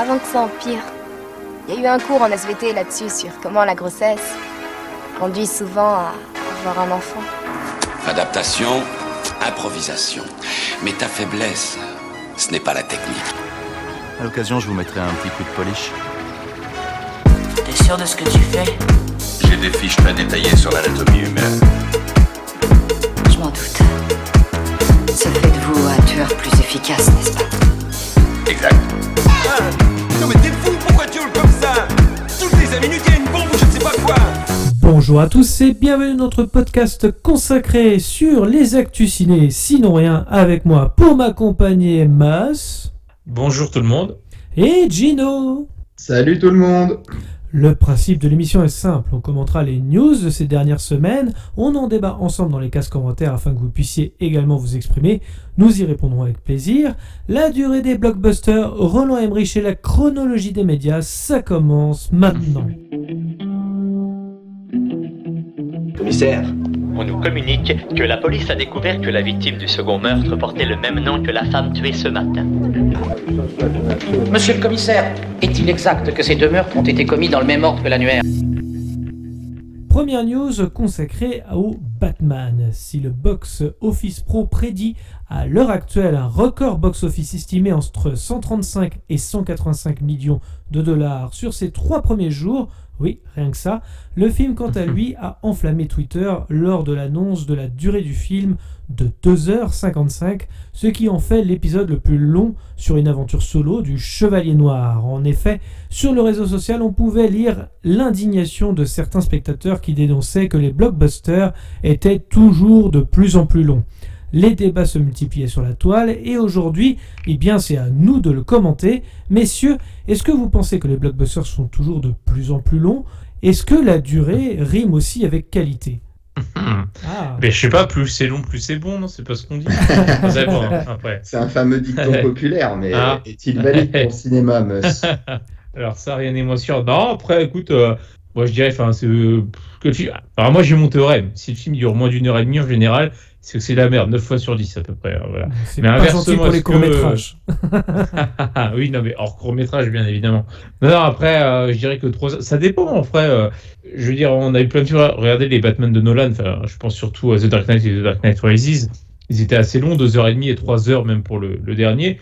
Avant que ça empire, il y a eu un cours en SVT là-dessus sur comment la grossesse conduit souvent à avoir un enfant. Adaptation, improvisation. Mais ta faiblesse, ce n'est pas la technique. À l'occasion, je vous mettrai un petit coup de polish. T'es sûr de ce que tu fais? J'ai des fiches très détaillées sur l'anatomie humaine. Je m'en doute. Ça fait de vous un tueur plus efficace, n'est-ce pas? Exact. Ah, non mais t'es fou, pourquoi tu hurles comme ça? Toutes les 5 minutes, il y a une bombe ou je ne sais pas quoi. Bonjour à tous et bienvenue dans notre podcast consacré sur les actus ciné, sinon rien, avec moi pour m'accompagner Mas. Bonjour tout le monde. Et Gino. Salut tout le monde. Le principe de l'émission est simple, on commentera les news de ces dernières semaines, on en débat ensemble dans les cases commentaires afin que vous puissiez également vous exprimer, nous y répondrons avec plaisir. La durée des blockbusters, Roland Emmerich et la chronologie des médias, ça commence maintenant. Commissaire, on nous communique que la police a découvert que la victime du second meurtre portait le même nom que la femme tuée ce matin. Monsieur le commissaire, est-il exact que ces deux meurtres ont été commis dans le même ordre que l'annuaire? Première news consacrée au Batman. Si le box office pro prédit à l'heure actuelle un record box office estimé entre 135 et 185 millions de dollars sur ses 3 premiers jours, oui, rien que ça, le film quant à lui a enflammé Twitter lors de l'annonce de la durée du film de 2h55, ce qui en fait l'épisode le plus long sur une aventure solo du Chevalier Noir. En effet, sur le réseau social, on pouvait lire l'indignation de certains spectateurs qui dénonçaient que les blockbusters étaient toujours de plus en plus longs. Les débats se multipliaient sur la toile et aujourd'hui, eh bien c'est à nous de le commenter. Messieurs, est-ce que vous pensez que les blockbusters sont toujours de plus en plus longs? Est-ce que la durée rime aussi avec qualité? Mais je sais pas, plus c'est long, plus c'est bon, non? C'est pas ce qu'on dit. C'est un fameux dicton populaire, mais est-il valide pour le cinéma, Moss? Alors ça, rien n'est moins sûr. Non, après, écoute... Moi, je dirais, enfin, c'est que le film. Alors, moi, j'ai mon théorème. Si le film dure moins d'une heure et demie, en général, c'est que c'est de la merde. 9 fois sur 10, à peu près. Hein, voilà. C'est mais pas gentil pour les courts-métrages. Oui, non, mais hors court-métrage, bien évidemment. Non, après, je dirais que 3... ça dépend. En vrai, je veux dire, on a eu plein de films. Regardez les Batman de Nolan. Enfin, je pense surtout à The Dark Knight et The Dark Knight Rises. Ils étaient assez longs, 2h30 et 3h, même pour le dernier.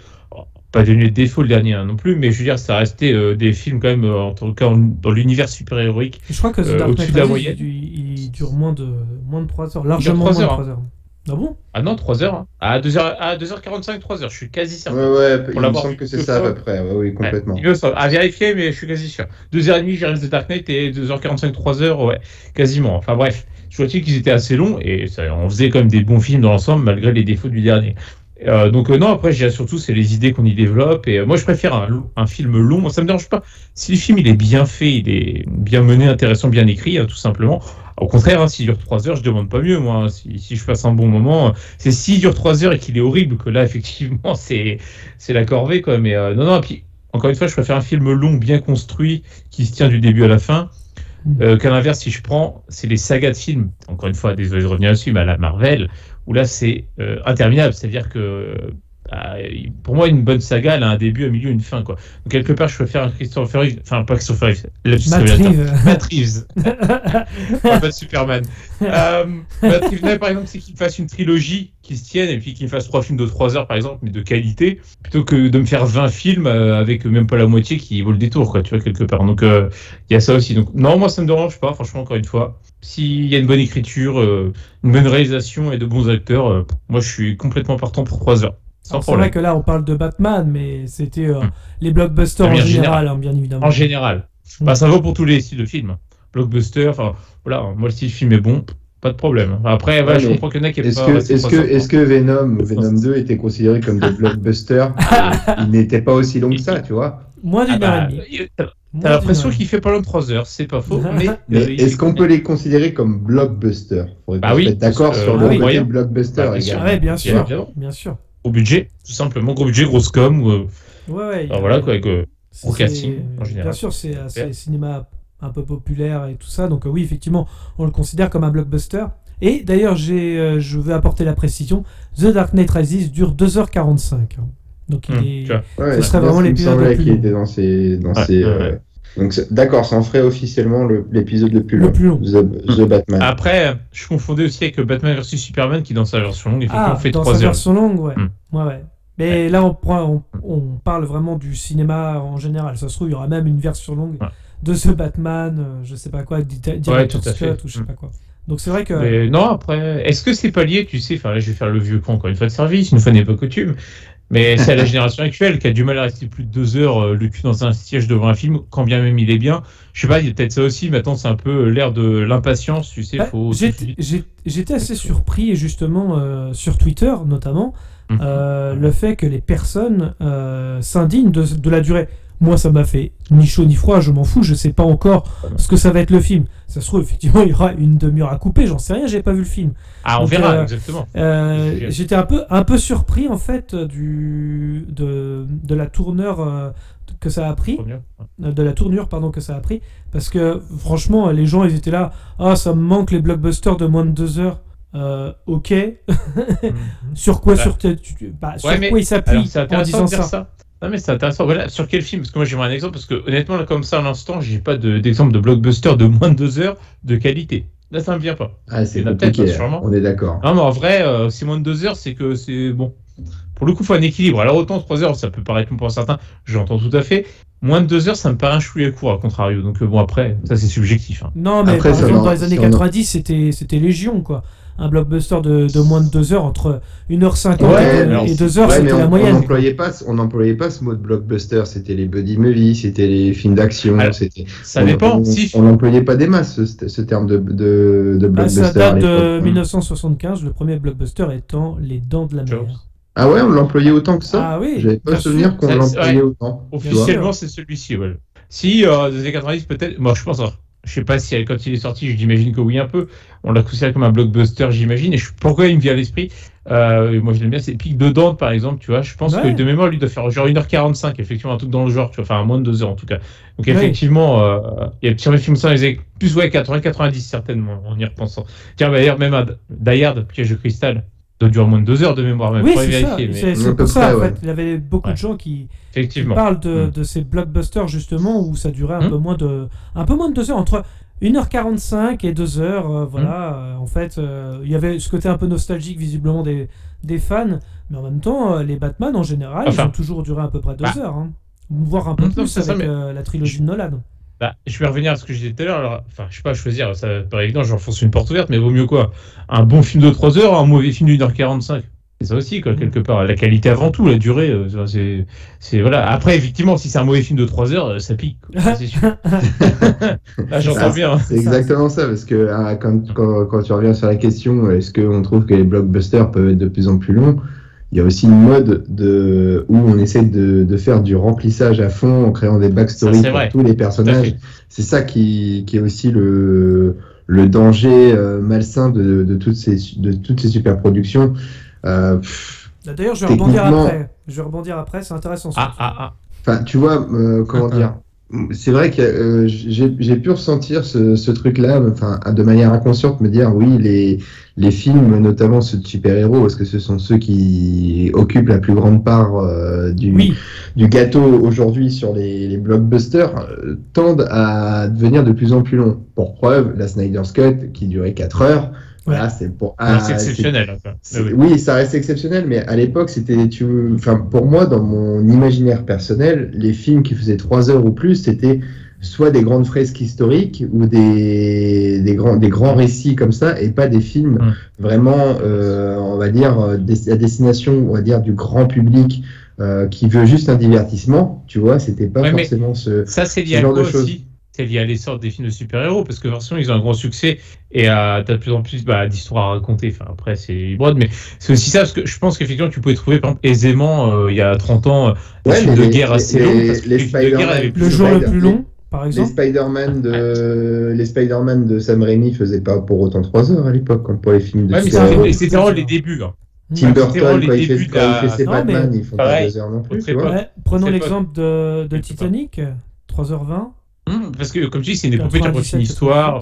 Pas donné de défaut le dernier non plus, mais je veux dire, ça restait des films quand même, en tout cas dans l'univers super-héroïque. Je crois que The Dark Knight Rises, il dure moins de 3 heures, largement moins de 3 heures. Ah bon? Ah non, 3 heures. Hein. À 2h45, 3 heures, je suis quasi certain. Ouais, il me semble que c'est ça à peu près, oui, complètement. Il me semble, à vérifier, mais je suis quasi sûr. 2h30, j'ai resté The Dark Knight et 2h45, 3 heures, ouais, quasiment. Enfin bref, je crois qu'ils étaient assez longs et ça, on faisait quand même des bons films dans l'ensemble malgré les défauts du dernier. Donc non, après je dirais surtout c'est les idées qu'on y développe et moi je préfère un film long, ça me dérange pas si le film il est bien fait, il est bien mené, intéressant, bien écrit, tout simplement. Au contraire, s'il dure 3 heures, je demande pas mieux, moi. Si je passe un bon moment, c'est s'il dure 3 heures et qu'il est horrible que là effectivement c'est la corvée quoi. Mais non, puis encore une fois je préfère un film long, bien construit, qui se tient du début à la fin. Qu'à l'inverse, si je prends, c'est les sagas de films, encore une fois, désolé de revenir dessus, mais à la Marvel, où là c'est interminable, c'est-à-dire que pour moi une bonne saga elle a un début, un milieu, une fin quoi. Donc quelque part je préfère Christopher Reeves, enfin pas Christopher Reeves, Matt Reeves. Pas de Superman. Matt Reeves là, par exemple, c'est qu'il fasse une trilogie qui se tienne et puis qu'il fasse 3 films de 3 heures par exemple, mais de qualité, plutôt que de me faire 20 films avec même pas la moitié qui vaut le détour quoi, tu vois, quelque part. Donc il y a ça aussi. Donc non, moi ça me dérange pas, franchement, encore une fois. S'il y a une bonne écriture, une bonne réalisation et de bons acteurs, moi je suis complètement partant pour 3 heures. Alors, c'est vrai que là on parle de Batman, mais c'était les blockbusters en général, hein, bien évidemment. En général. Bah, ça vaut pour tous les styles de films. Blockbuster, enfin voilà, moi le style film est bon, pas de problème. Après, voilà, je comprends qu'il y en a qui aiment pas. Est-ce que Venom 2 était considéré comme des blockbusters? Il n'était pas aussi long que ça, tu vois. Moins d'une heure et demie. T'as l'impression qu'il fait pas long de 3 heures, c'est pas faux. Mais est-ce qu'on peut les considérer comme blockbusters? Bah oui. D'accord sur le moyen blockbuster. Oui, bien sûr. Bien sûr. Gros budget, tout simplement, gros budget, grosse com. Voilà quoi, avec gros casting en général. Bien sûr, c'est cinéma un peu populaire et tout ça. Donc oui, effectivement, on le considère comme un blockbuster. Et d'ailleurs, je vais apporter la précision. The Dark Knight Rises dure 2h45. Donc il est... ouais, ce serait vraiment l'épisode le plus long. Il était dans ces... Donc, d'accord, ça en ferait officiellement l'épisode le plus long. Le plus long. The Batman. Après, je confondais aussi avec Batman vs Superman qui, dans sa version longue, fait 3 heures. Dans sa version longue, ouais. Mm. Ouais. Mais là, on parle vraiment du cinéma en général. Ça se trouve, il y aura même une version longue de ce Batman, je sais pas quoi, Director Scott ou je sais pas quoi. Donc c'est vrai que... Mais non, après, est-ce que c'est pas lié, tu sais, enfin là je vais faire le vieux con encore une fois de service, une fois n'est pas coutume, mais c'est à la génération actuelle qui a du mal à rester plus de 2 heures le cul dans un siège devant un film, quand bien même il est bien. Je sais pas, il y a peut-être ça aussi, maintenant c'est un peu l'ère de l'impatience, tu sais, faut... J'étais assez surpris, et justement, sur Twitter notamment, le fait que les personnes s'indignent de la durée. Moi, ça m'a fait ni chaud ni froid, je m'en fous, je sais pas encore ce que ça va être le film. Ça se trouve, effectivement, il y aura une demi-heure à couper, j'en sais rien, j'ai pas vu le film. Ah, on donc, verra, exactement. J'étais un peu surpris, en fait, de la tournure que ça a pris. De la tournure, pardon, que ça a pris. Parce que, franchement, les gens, ils étaient là, « Ah, ça me manque les blockbusters de moins de 2 heures. » Ok. Sur quoi, sur quoi ils s'appuient en disant ça. Non mais c'est intéressant, voilà, sur quel film? Parce que moi j'aimerais un exemple, parce que honnêtement là comme ça à l'instant j'ai pas d'exemple de blockbuster de moins de 2 heures de qualité. Là ça me vient pas. Ah c'est compliqué, sûrement. On est d'accord. Non mais en vrai, c'est moins de 2 heures, c'est que c'est bon. Pour le coup, il faut un équilibre. Alors autant 3 heures, ça peut paraître long pour certains, j'entends tout à fait. Moins de 2 heures, ça me paraît un chouïa court, à contrario. Donc bon après, ça c'est subjectif. Hein. Non mais après, dans les années 90, c'était Légion quoi. Un blockbuster de moins de 2 heures, entre 1h50 et 2 heures, c'était la moyenne. On n'employait pas ce mot de blockbuster, c'était les buddy movies, c'était les films d'action. Alors, ça dépend. On n'employait pas des masses ce terme de blockbuster. Ça date de 1975, le premier blockbuster étant Les Dents de la Mer. Ah ouais, on l'employait autant que ça? Ah oui. J'avais pas souvenir qu'on l'employait autant. Officiellement, c'est celui-ci. Ouais. Si, des années 90, peut-être. Moi, je pense. Je sais pas si quand il est sorti, j'imagine que oui un peu. On l'a considéré comme un blockbuster, j'imagine. Et pourquoi il me vient à l'esprit, moi je l'aime bien, c'est Pic de Dante par exemple, tu vois. Je pense que de mémoire, lui doit faire genre 1h45, effectivement, un truc dans le genre, tu vois, enfin moins de 2 heures en tout cas. Donc effectivement, il y a de petits films ça, les années plus 80-90 certainement, en y repensant. Tiens, d'ailleurs, même à Die Hard, Piège de Cristal, doit durer moins de 2 heures de mémoire, même. Oui, c'est vérifier, ça. Mais... c'est pour ça, en fait. Il y avait beaucoup de gens qui parlent de ces blockbusters, justement, où ça durait un peu moins de 2 heures, entre 1h45 et 2 heures. En fait, il y avait ce côté un peu nostalgique, visiblement, des fans. Mais en même temps, les Batman, en général, ils ont toujours duré à peu près 2 heures. Hein, voire un peu plus avec la trilogie de Nolan. Bah, je vais revenir à ce que je disais tout à l'heure. Alors, enfin, je sais pas, choisir, ça paraît évident, j'enfonce une porte ouverte, mais vaut mieux quoi? Un bon film de 3 heures, un mauvais film d'1h45. C'est ça aussi, quoi, quelque part. La qualité avant tout, la durée, c'est voilà. Après, effectivement, si c'est un mauvais film de 3 heures, ça pique, quoi. Ça, c'est sûr. Là, j'entends bien. Hein. C'est exactement ça, parce que quand tu reviens sur la question, est-ce qu'on trouve que les blockbusters peuvent être de plus en plus longs? Il y a aussi une mode où on essaie de faire du remplissage à fond en créant des backstories pour tous les personnages. C'est ça qui est aussi le danger malsain de toutes ces superproductions. D'ailleurs, je vais rebondir après, c'est intéressant. Enfin, tu vois, comment dire, c'est vrai que j'ai pu ressentir ce truc-là, enfin, de manière inconsciente, me dire oui, les films, notamment ceux de super-héros, parce que ce sont ceux qui occupent la plus grande part du gâteau aujourd'hui sur les blockbusters, tendent à devenir de plus en plus longs. Pour preuve, la Snyder's Cut qui durait 4 heures. Voilà, c'est exceptionnel. Oui, ça reste exceptionnel, mais à l'époque, pour moi, dans mon imaginaire personnel, les films qui faisaient 3 heures ou plus, c'était soit des grandes fresques historiques ou des grands récits comme ça, et pas des films vraiment, on va dire, à destination, on va dire, du grand public qui veut juste un divertissement. Tu vois, c'était pas forcément ce genre de choses. C'est lié à l'essor des films de super-héros, parce que forcément, ils ont un grand succès et t'as de plus en plus d'histoires à raconter. Enfin, après, c'est broad, mais c'est aussi ça, parce que je pense qu'effectivement, tu pouvais trouver, par exemple, aisément, il y a 30 ans, des films de guerre assez longs. Parce que les Spider-Man, le jour le plus long, par exemple. Les Spider-Man de Sam Raimi faisaient pas pour autant 3 heures à l'époque, comme pour les films de super-héros. C'était vraiment les débuts. Hein. Tim Burton, quand il fait ses Batman, ils font pas 2 heures non plus. Prenons l'exemple de Titanic, 3h20. Parce que, comme tu dis, c'est une épopée qui raconte une histoire.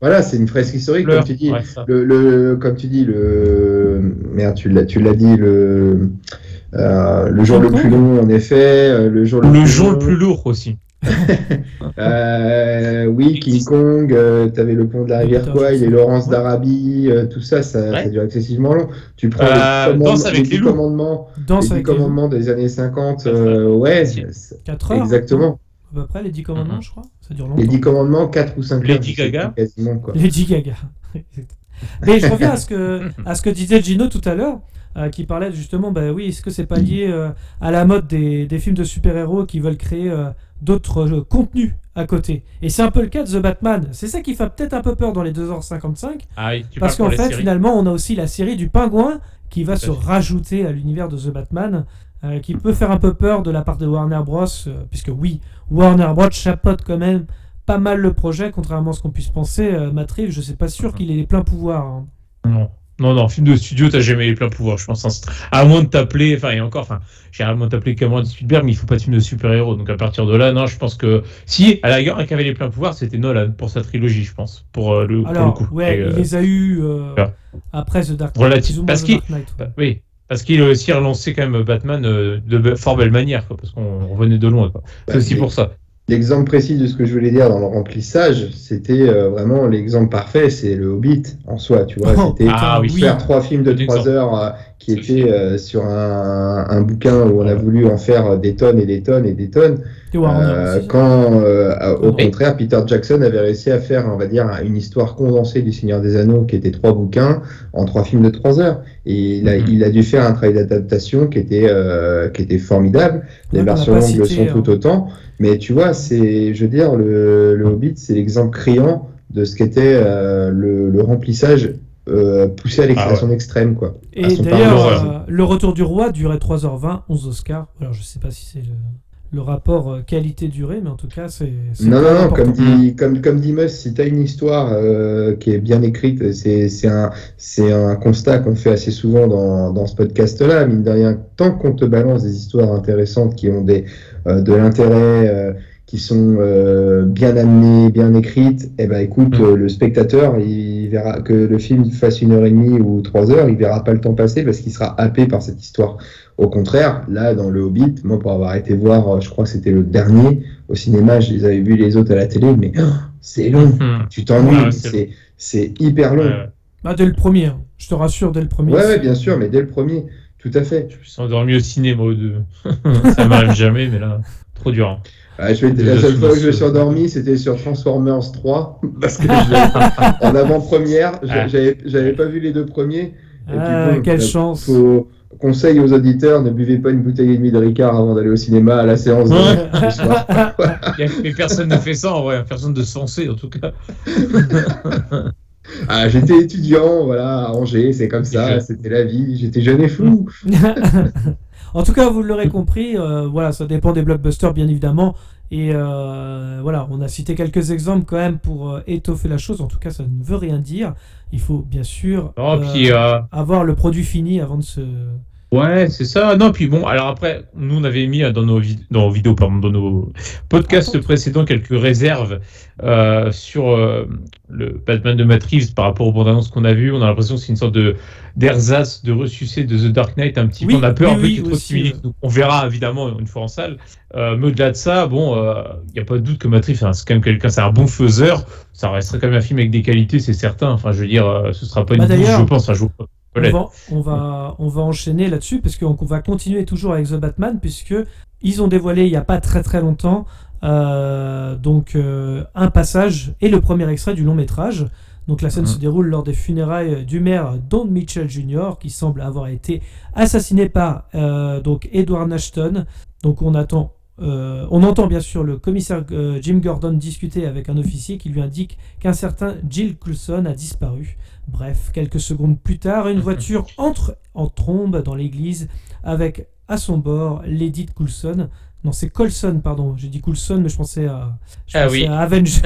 Voilà, c'est une fresque historique, comme tu dis. Comme tu dis, tu l'as dit, Le jour le plus long, en effet. Le jour le plus lourd aussi. Oui, King Kong, t'avais le pont de la rivière Kwai, les Lawrence d'Arabie, tout ça, ça dure excessivement long. Tu prends les 10 commandements des années 50, ouais, 4 heures exactement. À peu près les 10 commandements, je crois. Ça dure longtemps. Les 10 commandements, 4 ou 5 heures. Lady Gaga. Mais je reviens à ce que disait Gino tout à l'heure. Qui parlait justement, est-ce que c'est pas lié à la mode des films de super-héros qui veulent créer d'autres contenus à côté. Et c'est un peu le cas de The Batman. C'est ça qui fait peut-être un peu peur dans les 2h55. Ah oui, parce qu'en fait, finalement, on a aussi la série du Pingouin qui va se rajouter à l'univers de The Batman, qui peut faire un peu peur de la part de Warner Bros. Puisque oui, Warner Bros. Chapeaute quand même pas mal le projet, contrairement à ce qu'on puisse penser. Matt Reeves, je ne suis pas sûr qu'il ait les pleins pouvoirs. Hein. Non, film de studio, t'as jamais les pleins pouvoirs, je pense. À moins de t'appeler, Cameron Spielberg, mais il faut pas de film de super-héros. Donc à partir de là, non, je pense que si, à la gueule, un qui avait les pleins pouvoirs, c'était Nolan pour sa trilogie, je pense. Pour le coup. Ouais, il les a eu après The Dark Knight. Dark Knight. Ouais. Oui, parce qu'il a aussi relancé quand même Batman de fort belle manière, quoi, parce qu'on revenait de loin. Quoi. C'est aussi pour ça. L'exemple précis de ce que je voulais dire dans le remplissage, c'était vraiment l'exemple parfait, c'est le Hobbit en soi, tu vois. C'était faire 3 films de 3 heures qui étaient sur un bouquin où on a voulu en faire des tonnes et des tonnes et des tonnes. Quand, au contraire, Peter Jackson avait réussi à faire, on va dire, une histoire condensée du Seigneur des Anneaux qui était 3 bouquins en 3 films de 3 heures. Et il a dû faire un travail d'adaptation qui était formidable. Les versions longues le sont tout autant. Mais tu vois, le Hobbit, c'est l'exemple criant de ce qu'était le remplissage poussé à l'expression extrême, quoi. Et d'ailleurs, le retour du roi durait 3h20, 11 Oscars. Alors, je sais pas si c'est le rapport qualité-durée, mais en tout cas, c'est non, comme dit Musk, si t'as une histoire qui est bien écrite, c'est un constat qu'on fait assez souvent dans ce podcast-là, mine de rien, tant qu'on te balance des histoires intéressantes qui ont de l'intérêt, qui sont bien amenées, bien écrites, le spectateur, il verra que le film fasse 1h30 ou 3 heures, il verra pas le temps passer parce qu'il sera happé par cette histoire. Au contraire, là, dans le Hobbit, moi, pour avoir été voir, je crois que c'était le dernier au cinéma, je les avais vus les autres à la télé, mais c'est long, tu t'ennuies, c'est hyper long. Dès le premier, je te rassure, dès le premier. Ouais, bien sûr, mais dès le premier, tout à fait. Je me suis endormi au cinéma au 2, ça m'arrive jamais, mais là, trop dur. Hein. La seule fois que je me suis endormi, c'était sur Transformers 3, parce que en avant-première, j'avais pas vu les 2 premiers. Quelle chance. Conseil aux auditeurs, ne buvez pas une bouteille et demie de Ricard avant d'aller au cinéma à la séance de soir. Mais personne ne fait ça, en vrai, personne de sensé en tout cas. J'étais étudiant, à Angers, c'est comme ça, c'était la vie, j'étais jeune et fou. En tout cas, vous l'aurez compris, ça dépend des blockbusters bien évidemment. Et on a cité quelques exemples quand même pour étoffer la chose. En tout cas, ça ne veut rien dire. Il faut bien sûr avoir le produit fini avant de se... Ouais, c'est ça. Non, puis bon, alors après, nous on avait mis dans nos podcasts précédents quelques réserves sur le Batman de Matt Reeves par rapport aux bandes annonces qu'on a vues. On a l'impression que c'est une sorte d'ersatz de ressucé de The Dark Knight, un petit peu. On a peur qu'il y ait trop de similitudes. Donc on verra évidemment une fois en salle. Mais au-delà de ça, il n'y a pas de doute que Matt Reeves, c'est quand même quelqu'un, c'est un bon faiseur. Ça resterait quand même un film avec des qualités, c'est certain. Enfin, je veux dire, ce ne sera pas une bouche, je pense, un jour. On va enchaîner là-dessus parce qu'on va continuer toujours avec The Batman puisque ils ont dévoilé il n'y a pas très très longtemps un passage et le premier extrait du long métrage. Donc la scène se déroule lors des funérailles du maire Don Mitchell Jr. qui semble avoir été assassiné par Edward Nashton. Donc on entend bien sûr le commissaire Jim Gordon discuter avec un officier qui lui indique qu'un certain Jill Coulson a disparu. Bref, quelques secondes plus tard, une voiture entre en trombe dans l'église avec à son bord Lady Coulson. Non, c'est Coulson, pardon. J'ai dit Coulson, mais je pensais à Avenger.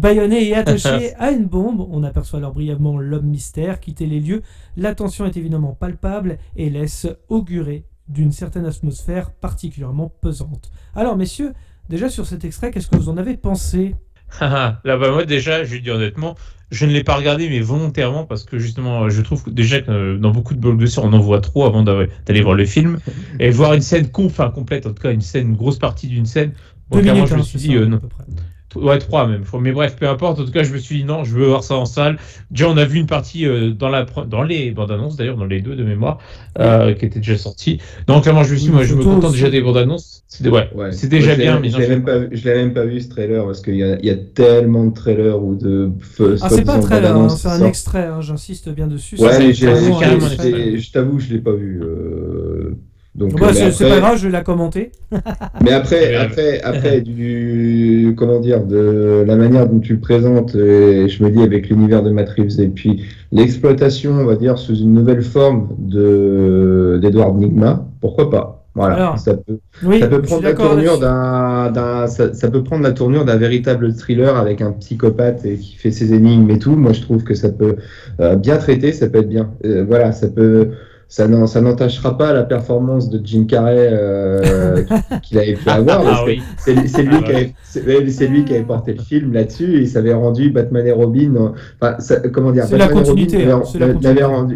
Bâillonné et attaché à une bombe, on aperçoit alors brièvement l'homme mystère quitter les lieux. La tension est évidemment palpable et laisse augurer d'une certaine atmosphère particulièrement pesante. Alors messieurs, déjà sur cet extrait, qu'est-ce que vous en avez pensé ? Là, bah, moi, déjà, je vais dire honnêtement, je ne l'ai pas regardé, mais volontairement, parce que justement, je trouve que, déjà que dans beaucoup de blockbusters, on en voit trop avant d'aller voir le film. Et voir une scène complète, en tout cas, une grosse partie d'une scène. Deux minutes, je me suis dit, non. Ouais, 3 même. Mais bref, peu importe. En tout cas, je me suis dit non, je veux voir ça en salle. Déjà, on a vu une partie dans les bandes annonces, d'ailleurs, dans les deux de mémoire, qui étaient déjà sorties. Donc, clairement, je me suis dit, moi, je me contente déjà des bandes annonces. C'est déjà bien. Mais je l'avais même pas vu ce trailer parce qu'il y a tellement de trailers ou de. C'est pas un trailer, c'est un extrait. J'insiste bien dessus. Ouais, je t'avoue, je l'ai pas vu. Donc, bah, c'est pas grave, je l'ai commenté. Mais après de la manière dont tu le présentes, et je me dis avec l'univers de Matt Reeves et puis l'exploitation, on va dire, sous une nouvelle forme d'Edward Nygma, pourquoi pas. Voilà. Alors, ça peut prendre la tournure d'un véritable thriller avec un psychopathe et qui fait ses énigmes et tout. Moi, je trouve que ça peut bien traiter, ça peut être bien. Ça n'entachera pas la performance de Jim Carrey qu'il avait pu avoir. C'est lui qui avait porté le film là-dessus et ça avait rendu Batman et Robin. C'est Batman la continuité.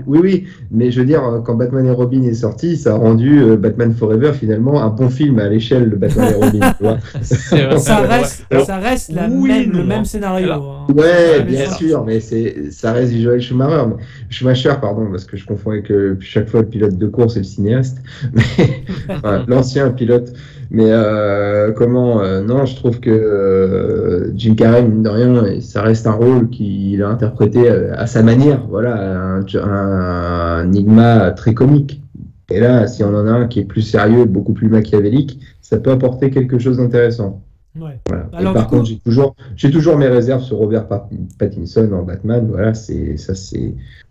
Oui, mais je veux dire, quand Batman et Robin est sorti, ça a rendu Batman Forever finalement un bon film à l'échelle de Batman et Robin. Tu vois. Le même scénario. Ouais, bien sûr, mais ça reste du Joel Schumacher. Schumacher, pardon, parce que je confonds avec chaque fois le pilote de course et le cinéaste, mais l'ancien pilote. Mais non, je trouve que Jim Carrey, mine de rien, ça reste un rôle qu'il a interprété à sa manière. Voilà, un enigma très comique. Et là, si on en a un qui est plus sérieux, beaucoup plus machiavélique, ça peut apporter quelque chose d'intéressant. Ouais. Voilà. Alors, par contre, j'ai toujours mes réserves sur Robert Pattinson en Batman. Voilà, je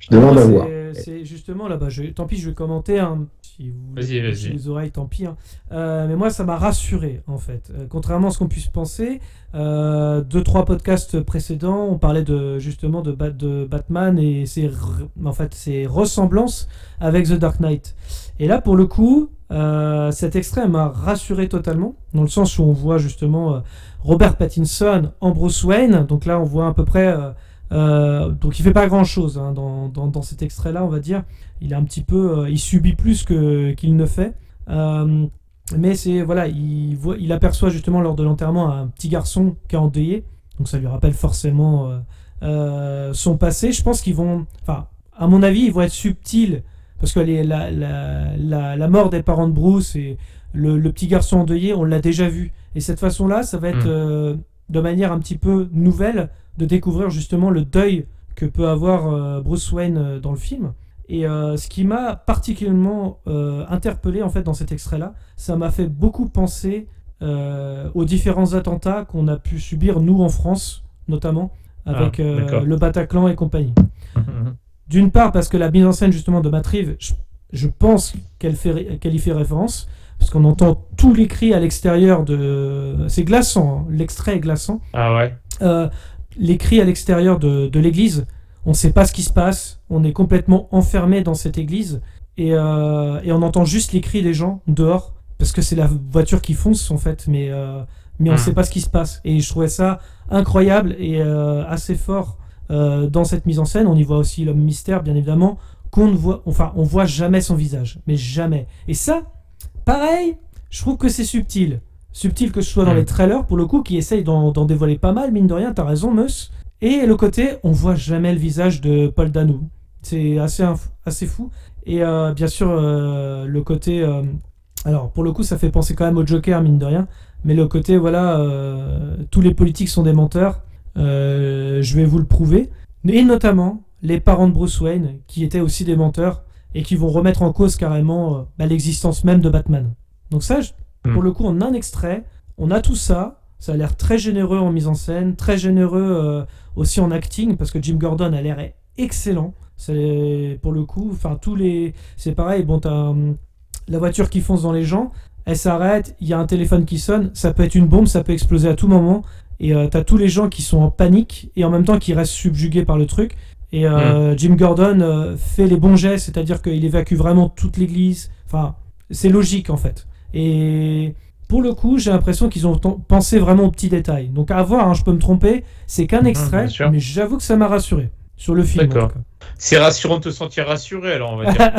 demande à voir. C'est justement là-bas. Tant pis, je vais commenter. Hein, si vous avez les oreilles, tant pis. Hein. Mais moi, ça m'a rassuré en fait. Contrairement à ce qu'on puisse penser, 2-3 podcasts précédents, on parlait de Batman et ses ressemblances avec The Dark Knight. Et là, pour le coup. Cet extrait m'a rassuré totalement, dans le sens où on voit justement Robert Pattinson en Bruce Wayne. Donc là, on voit à peu près. Donc il fait pas grand chose hein, dans cet extrait-là, on va dire. Il est un petit peu, il subit plus qu'il ne fait. Mais c'est voilà, il aperçoit justement lors de l'enterrement un petit garçon qui est endeuillé. Donc ça lui rappelle forcément son passé. Je pense qu'ils vont, à mon avis, ils vont être subtils. Parce que la mort des parents de Bruce et le petit garçon endeuillé, on l'a déjà vu. Et cette façon-là, ça va être de manière un petit peu nouvelle de découvrir justement le deuil que peut avoir Bruce Wayne dans le film. Et ce qui m'a particulièrement interpellé en fait dans cet extrait-là, ça m'a fait beaucoup penser aux différents attentats qu'on a pu subir nous en France, notamment avec le Bataclan et compagnie. D'une part, parce que la mise en scène justement de Matt Reeves, je pense qu'elle y fait référence, parce qu'on entend tous les cris à l'extérieur de... C'est glaçant, hein, l'extrait est glaçant. Ah ouais. Les cris à l'extérieur de l'église, on ne sait pas ce qui se passe, on est complètement enfermé dans cette église, et on entend juste les cris des gens dehors, parce que c'est la voiture qui fonce en fait, mais on ne sait pas ce qui se passe. Et je trouvais ça incroyable et assez fort. Dans cette mise en scène, on y voit aussi l'homme mystère, bien évidemment, on voit jamais son visage, mais jamais. Et ça, pareil, je trouve que c'est subtil. Subtil que ce soit dans les trailers, pour le coup, qui essayent d'en dévoiler pas mal, mine de rien, t'as raison, Meus. Et le côté, on voit jamais le visage de Paul Dano. C'est assez fou. Et bien sûr, le côté... alors, pour le coup, ça fait penser quand même au Joker, mine de rien. Mais le côté, voilà, tous les politiques sont des menteurs. Je vais vous le prouver, et notamment les parents de Bruce Wayne qui étaient aussi des menteurs et qui vont remettre en cause carrément l'existence même de Batman. Donc ça, pour le coup, en un extrait, on a tout ça. Ça a l'air très généreux en mise en scène, très généreux aussi en acting, parce que Jim Gordon a l'air excellent. C'est pour le coup, c'est pareil. Bon, t'as la voiture qui fonce dans les gens, elle s'arrête, il y a un téléphone qui sonne, ça peut être une bombe, ça peut exploser à tout moment. Et t'as tous les gens qui sont en panique et en même temps qui restent subjugués par le truc. Et Jim Gordon fait les bons gestes, c'est-à-dire qu'il évacue vraiment toute l'église. Enfin, c'est logique en fait. Et Pour le coup, j'ai l'impression qu'ils ont pensé vraiment aux petits détails. Donc à voir, hein, je peux me tromper, c'est qu'un extrait, mais j'avoue que ça m'a rassuré sur le film. D'accord. C'est rassurant de te sentir rassuré, alors, on va dire.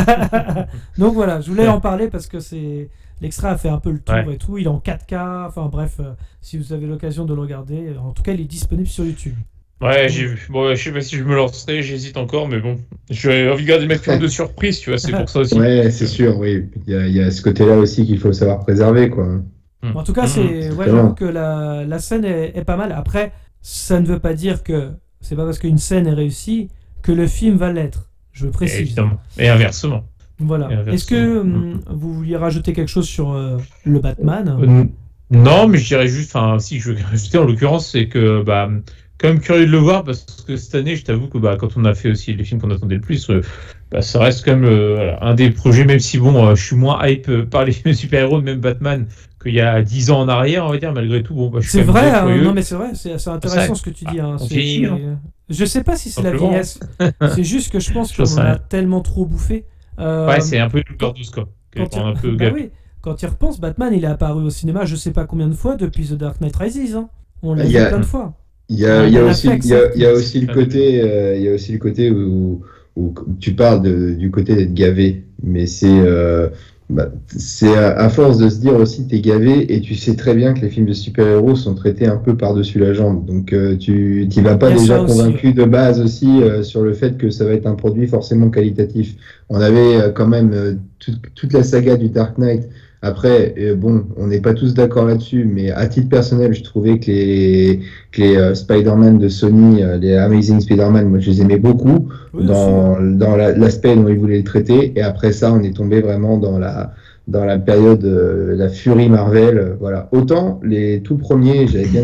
Donc voilà, je voulais en parler parce que c'est... L'extrait a fait un peu le tour et tout. Il est en 4K, enfin bref, si vous avez l'occasion de le regarder. En tout cas, il est disponible sur YouTube. Ouais, j'ai vu. Bon, je sais pas si je me lancerai, j'hésite encore, mais bon. J'ai envie de garder le maximum de surprises, tu vois, c'est pour ça aussi. Ouais, c'est sûr, oui. Il y a ce côté-là aussi qu'il faut savoir préserver, quoi. Bon, en tout cas, j'avoue que la scène est pas mal. Après, ça ne veut pas dire que c'est pas parce qu'une scène est réussie que le film va l'être. Je précise. Et évidemment. Et inversement. Voilà. Est-ce que vous vouliez rajouter quelque chose sur le Batman ? Non, mais je dirais juste, enfin, si je veux rajouter en l'occurrence, c'est que, bah, quand même curieux de le voir parce que cette année, je t'avoue que, bah, quand on a fait aussi les films qu'on attendait le plus, bah, ça reste quand même un des projets, même si bon, je suis moins hype par les films super-héros, même Batman, qu'il y a 10 ans en arrière, on va dire, malgré tout. Bon, bah, je suis quand même curieux. Non, mais c'est vrai, c'est intéressant ce que tu dis. Hein, je sais pas si c'est la vieillesse, c'est juste que je pense qu'on a tellement trop bouffé. Ouais, c'est un peu une overdose, quoi. Quand il repense, Batman, il est apparu au cinéma je sais pas combien de fois depuis The Dark Knight Rises. Hein. On l'a vu plein de fois. Il y a aussi le côté où tu parles du côté d'être gavé, mais c'est à force de se dire aussi t'es gavé et tu sais très bien que les films de super-héros sont traités un peu par-dessus la jambe, donc tu n'y vas pas déjà convaincu de base aussi sur le fait que ça va être un produit forcément qualitatif. On avait quand même toute la saga du Dark Knight. Après, bon, on n'est pas tous d'accord là-dessus, mais à titre personnel, je trouvais que les Spider-Man de Sony, les Amazing Spider-Man, moi je les aimais beaucoup dans l'aspect dont ils voulaient le traiter. Et après ça, on est tombé vraiment dans la période la furie Marvel. Voilà. Autant les tout premiers, j'avais bien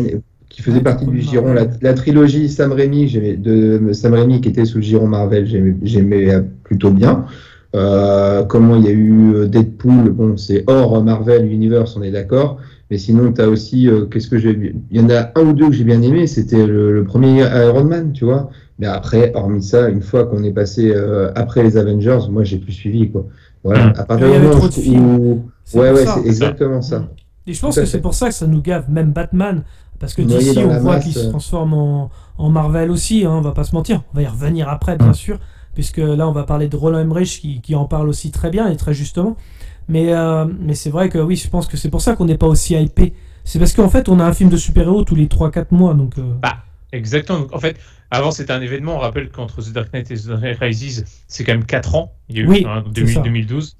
qui faisaient partie du giron, la trilogie Sam Raimi qui était sous le giron Marvel, j'aimais plutôt bien. Comment il y a eu Deadpool, bon, c'est hors Marvel Universe, on est d'accord, mais sinon t'as aussi il y en a un ou deux que j'ai bien aimé, c'était le premier Iron Man, tu vois, mais après, hormis ça, une fois qu'on est passé après les Avengers, moi j'ai plus suivi, quoi. Voilà, à partir du moment où c'est exactement ça. Et je pense que c'est pour ça que ça nous gave, même Batman, parce que d'ici on voit qu'il se transforme en Marvel aussi, hein, on va pas se mentir, on va y revenir après, bien sûr, puisque là on va parler de Roland Emmerich qui en parle aussi très bien et très justement, mais c'est vrai que oui, je pense que c'est pour ça qu'on n'est pas aussi hypé, c'est parce qu'en fait on a un film de super-héros tous les 3-4 mois, donc... Exactement, en fait avant c'était un événement, on rappelle qu'entre The Dark Knight et The Dark Knight Rises c'est quand même 4 ans, il y a eu 2012,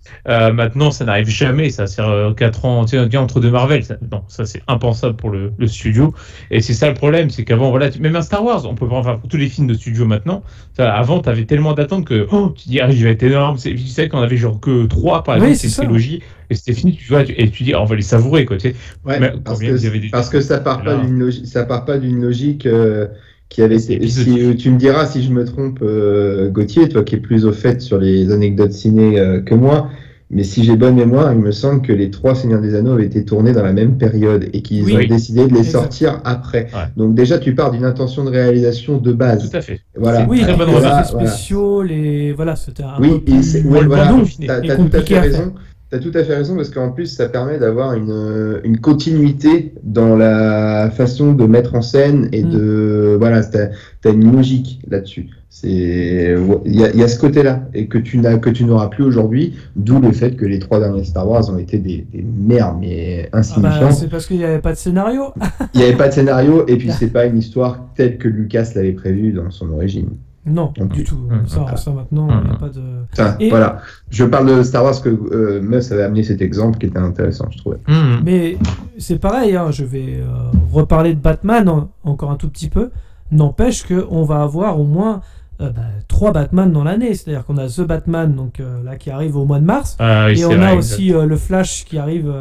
maintenant ça n'arrive jamais, ça c'est 4 ans entre deux Marvel, ça c'est impensable pour le studio, et c'est ça le problème, c'est qu'avant, voilà, même un Star Wars, on peut voir, enfin, pour tous les films de studio maintenant, ça, avant t'avais tellement d'attentes que tu dis, il va être énorme, tu sais qu'on avait genre que 3 par exemple, c'est trilogie. Et c'était fini, tu vois, et tu dis, on va les savourer, quoi, tu sais. Ouais, parce que ça part pas d'une logique qui avait été. Si, tu me diras si je me trompe, Gauthier, toi qui es plus au fait sur les anecdotes ciné que moi, mais si j'ai bonne mémoire, il me semble que les 3 Seigneurs des Anneaux avaient été tournés dans la même période et qu'ils ont décidé de les sortir après. Ouais. Donc déjà, tu pars d'une intention de réalisation de base. Tout à fait. Voilà. Oui, très bonne recherche. Les spéciaux, voilà, c'était un t'as tout à fait raison. T'as tout à fait raison, parce qu'en plus, ça permet d'avoir une continuité dans la façon de mettre en scène et voilà, t'as une logique là-dessus. Il y a ce côté-là et que tu n'auras plus aujourd'hui, d'où le fait que les 3 derniers Star Wars ont été des merdes mais insignifiantes. C'est parce qu'il n'y avait pas de scénario. Il n'y avait pas de scénario et puis c'est pas une histoire telle que Lucas l'avait prévue dans son origine. Non, du tout. Ça maintenant, il n'y a pas de... Voilà. Je parle de Star Wars, que Meus avait amené cet exemple qui était intéressant, je trouvais. Mais c'est pareil, hein, je vais reparler de Batman encore un tout petit peu. N'empêche qu'on va avoir au moins 3 Batman dans l'année. C'est-à-dire qu'on a The Batman donc, là, qui arrive au mois de mars. Et on a aussi le Flash qui arrive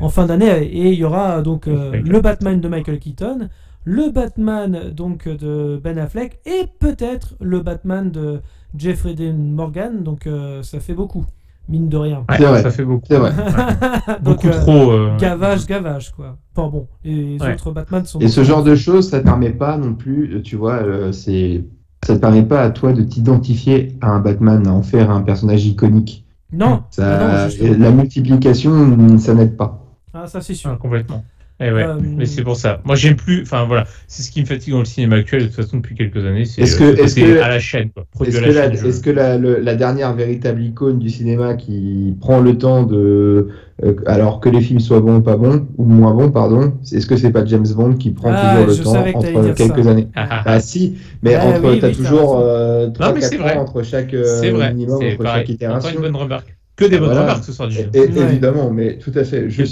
en fin d'année. Et il y aura donc le Batman de Michael Keaton, le Batman donc de Ben Affleck et peut-être le Batman de Jeffrey Dean Morgan, donc ça fait beaucoup, mine de rien. Ouais, c'est vrai, ça fait beaucoup. C'est vrai. Donc, trop. Gavage, quoi. Enfin bon, les autres Batman sont. Et ce genre de choses, ça ne permet pas non plus, tu vois, ça ne permet pas à toi de t'identifier à un Batman, à en faire un personnage iconique. Non. La multiplication, ça n'aide pas. Ah, ça, c'est sûr. Ah, complètement. Eh ouais, mais c'est pour ça. Moi, j'aime plus. Enfin, voilà. C'est ce qui me fatigue dans le cinéma actuel, de toute façon, depuis quelques années. C'est à la chaîne. Est-ce que la dernière véritable icône du cinéma qui prend le temps de. Alors que les films soient bons ou pas bons, ou moins bons, pardon, est-ce que c'est pas James Bond qui prend toujours le temps entre quelques années? Ah si, mais entre. T'as toujours 3-4 ans entre chaque minimum, entre chaque itération. C'est une bonne remarque. Que des bonnes remarques ce soir du jeu. Évidemment, mais tout à fait. Je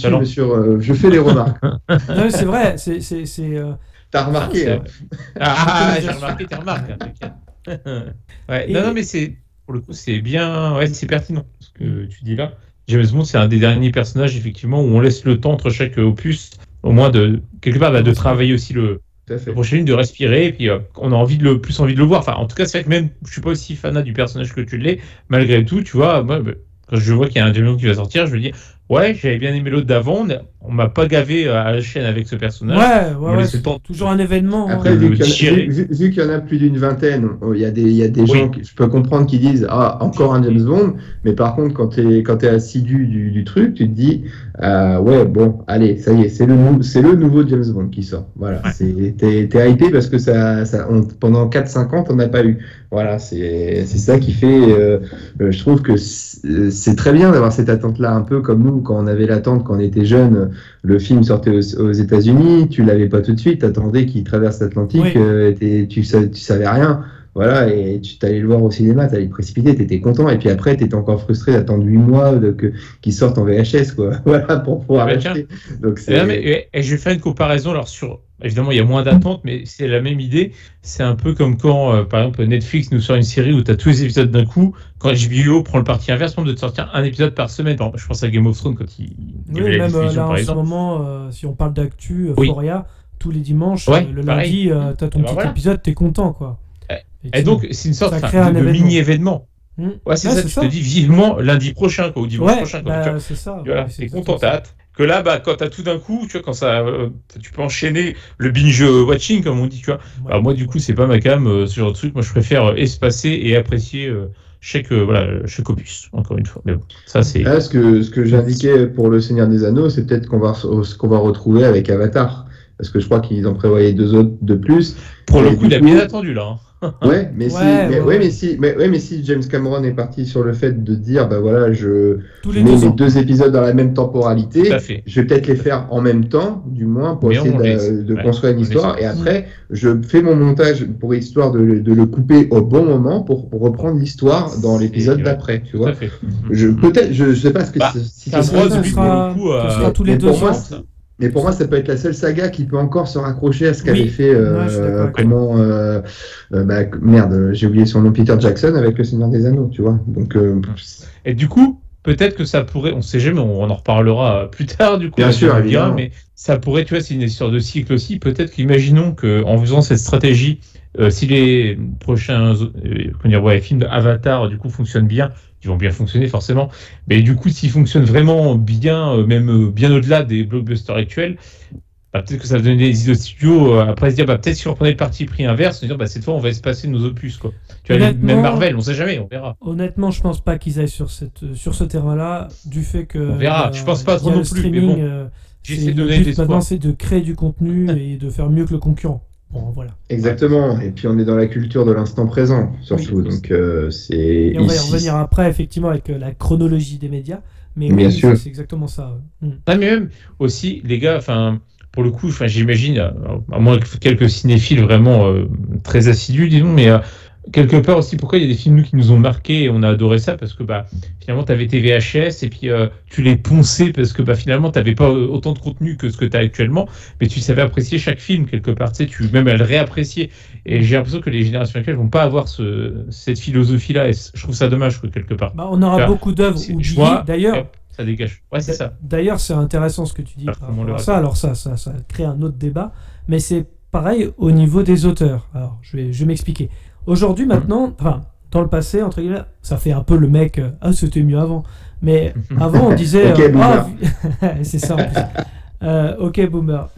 fais les remarques. Non, c'est vrai. T'as remarqué. J'ai remarqué tes remarques. Ouais. Non, mais c'est pour le coup, c'est bien. Ouais, c'est pertinent ce que tu dis là. James Bond, c'est un des derniers personnages effectivement où on laisse le temps entre chaque opus, au moins de quelque part, de travailler aussi le prochain film, de respirer, et puis on a plus envie de le voir. Enfin, en tout cas, c'est vrai que même je suis pas aussi fanat du personnage que tu l'es. Malgré tout, tu vois, moi. Quand je vois qu'il y a un James Bond qui va sortir, je me dis ouais, j'avais bien aimé l'autre d'avant, on m'a pas gavé à la chaîne avec ce personnage. Ouais, c'est toujours un événement. Après, vu qu'il y en a plus d'une vingtaine, il y a des gens, je peux comprendre, qui disent encore un James Bond, mais par contre, quand t'es assidu du truc, tu te dis ouais, bon, allez, ça y est, c'est le nouveau James Bond qui sort. Voilà, ouais. T'es hypé parce que pendant 4-5 ans, t'en as pas eu. Voilà, c'est ça qui fait. Je trouve que c'est très bien d'avoir cette attente-là, un peu comme nous, quand on avait l'attente, quand on était jeune, le film sortait aux États-Unis, tu l'avais pas tout de suite, t'attendais qu'il traverse l'Atlantique, tu savais rien. Voilà, et tu t'allais le voir au cinéma, t'allais le précipiter, t'étais content, et puis après t'étais encore frustré d'attendre 8 mois qu'il sorte en VHS, quoi, voilà, pour pouvoir acheter. Donc, je vais faire une comparaison, alors évidemment il y a moins d'attente, mais c'est la même idée, c'est un peu comme quand, par exemple, Netflix nous sort une série où t'as tous les épisodes d'un coup, quand HBO prend le parti inverse, on doit te sortir un épisode par semaine, par exemple, je pense à Game of Thrones, quand il y avait la diffusion, par exemple. En ce moment, si on parle d'actu, Euphoria, tous les dimanches, le lundi, t'as ton épisode, t'es content, quoi. Et donc, c'est une sorte de mini-événement. Ouais, c'est ça, te dis vivement lundi prochain, quoi, ou dimanche prochain. Quoi, tu vois, c'est ça. Voilà, ouais, c'est content, t'as hâte. Que là, quand t'as tout d'un coup, tu vois, quand ça, tu peux enchaîner le binge-watching, comme on dit, tu vois. Ouais, alors, moi, du coup, c'est pas ma came, ce genre de truc. Moi, je préfère espacer et apprécier chaque opus, encore une fois. Mais bon, ça, c'est. Là, ce que j'indiquais pour le Seigneur des Anneaux, c'est peut-être ce qu'on va retrouver avec Avatar. Parce que je crois qu'ils en prévoyaient 2 autres de plus. Pour le coup, il a bien attendu, là. Mais si James Cameron est parti sur le fait de dire je mets les 2 épisodes dans la même temporalité, je vais peut-être les faire en même temps, du moins pour essayer de construire une histoire, et après je fais mon montage pour histoire de le couper au bon moment pour reprendre l'histoire dans l'épisode d'après, tu vois. Je sais pas ce que si ça sera tous les 2 ans. Mais pour moi, ça peut être la seule saga qui peut encore se raccrocher à ce qu'avait fait j'ai oublié son nom, Peter Jackson avec le Seigneur des Anneaux, tu vois. Donc et du coup, peut-être que ça pourrait, on sait jamais, on en reparlera plus tard du coup. Bien sûr, évidemment. Mais ça pourrait, tu vois, c'est une histoire de cycle aussi. Peut-être qu'imaginons que en faisant cette stratégie, si les prochains films d'Avatar du coup fonctionnent bien. Ils vont bien fonctionner forcément, mais du coup s'ils fonctionnent vraiment bien, même bien au-delà des blockbusters actuels, peut-être que ça va donner des idées aux studios, après se dire peut-être si on reprenait le parti pris inverse, se dire cette fois on va espacer nos opus, quoi. Tu vois, même Marvel, on sait jamais, on verra. Honnêtement, je pense pas qu'ils aillent sur ce terrain-là, du fait que on verra, je pense pas trop non plus, mais bon, j'essaie de donner des espoirs. Maintenant, c'est de créer du contenu et de faire mieux que le concurrent. Bon, voilà. Exactement, et puis on est dans la culture de l'instant présent, surtout. Donc, c'est et on va y revenir après, effectivement, avec la chronologie des médias, mais bien sûr. C'est exactement ça. Ah, mais même aussi, les gars, pour le coup, j'imagine, à moins quelques cinéphiles vraiment très assidus, disons, mais quelque part aussi, pourquoi il y a des films qui nous ont marqués et on a adoré ça, parce que finalement, tu avais tes VHS et puis tu les ponçais parce que finalement, tu n'avais pas autant de contenu que ce que tu as actuellement, mais tu savais apprécier chaque film quelque part, tu même à le réapprécier. Et j'ai l'impression que les générations actuelles ne vont pas avoir cette philosophie-là, et je trouve ça dommage, quelque part. On aura beaucoup d'œuvres oubliées, d'ailleurs. Ça dégage. Ouais, c'est ça. D'ailleurs, c'est intéressant ce que tu dis. Ça crée un autre débat, mais c'est pareil au niveau des auteurs. Alors, je vais m'expliquer. Aujourd'hui, maintenant, dans le passé, entre guillemets, ça fait un peu le mec « Ah, c'était mieux avant ». Mais avant, on disait « Ok, boomer ». C'est ça, en plus. Ok, boomer.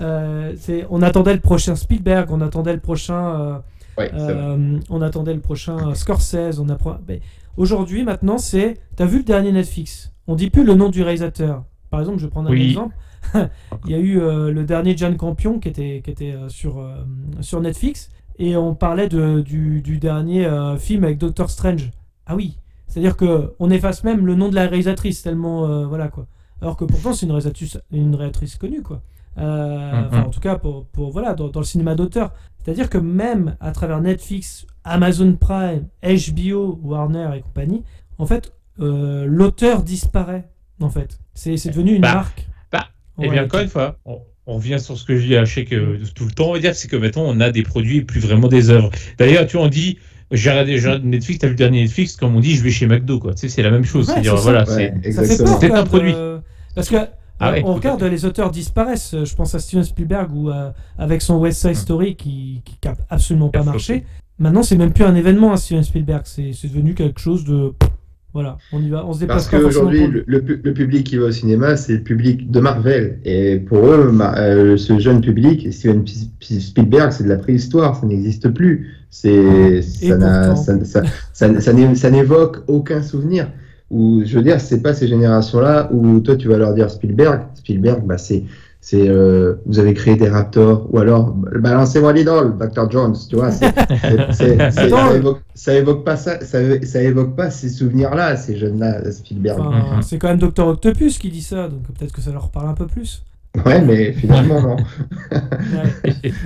On attendait le prochain Spielberg, on attendait le prochain... on attendait le prochain Scorsese. Aujourd'hui, maintenant, c'est « T'as vu le dernier Netflix ?» On ne dit plus le nom du réalisateur. Par exemple, je vais prendre un exemple. Il y a eu le dernier Jane Campion qui était sur Netflix, et on parlait du dernier film avec Doctor Strange. Ah oui, c'est-à-dire qu'on efface même le nom de la réalisatrice tellement voilà quoi. Alors que pourtant c'est une réalisatrice connue quoi. Enfin, en tout cas pour voilà dans le cinéma d'auteur. C'est-à-dire que même à travers Netflix, Amazon Prime, HBO, Warner et compagnie, en fait l'auteur disparaît. En fait, c'est devenu une marque. Et bien, encore une fois, on revient sur ce que je dis à Cheikh tout le temps. On va dire, c'est que maintenant, on a des produits et plus vraiment des œuvres. D'ailleurs, tu vois, on dit, j'ai regardé Netflix, t'as vu le dernier Netflix, comme on dit, je vais chez McDo, quoi. Tu sais, c'est la même chose. Ouais, c'est-à-dire, voilà, c'est un produit. Parce que, on regarde, les auteurs disparaissent. Je pense à Steven Spielberg ou avec son West Side Story qui n'a absolument pas marché. Maintenant, c'est même plus un événement, hein, Steven Spielberg. C'est devenu quelque chose de. Voilà, on y va, on se déplace. Parce qu'aujourd'hui, le public qui va au cinéma, c'est le public de Marvel. Et pour eux, ce jeune public, Steven Spielberg, c'est de la préhistoire, ça n'existe plus. Ça n'évoque aucun souvenir. Ou, je veux dire, c'est pas ces générations-là où toi, tu vas leur dire Spielberg. Spielberg, bah, c'est vous avez créé des raptors, ou alors balancez-moi les dolls, Dr. Jones, tu vois, ça évoque pas ces souvenirs-là, ces jeunes-là, Spielberg. Enfin, c'est quand même Dr. Octopus qui dit ça, donc peut-être que ça leur parle un peu plus. Ouais, mais finalement non.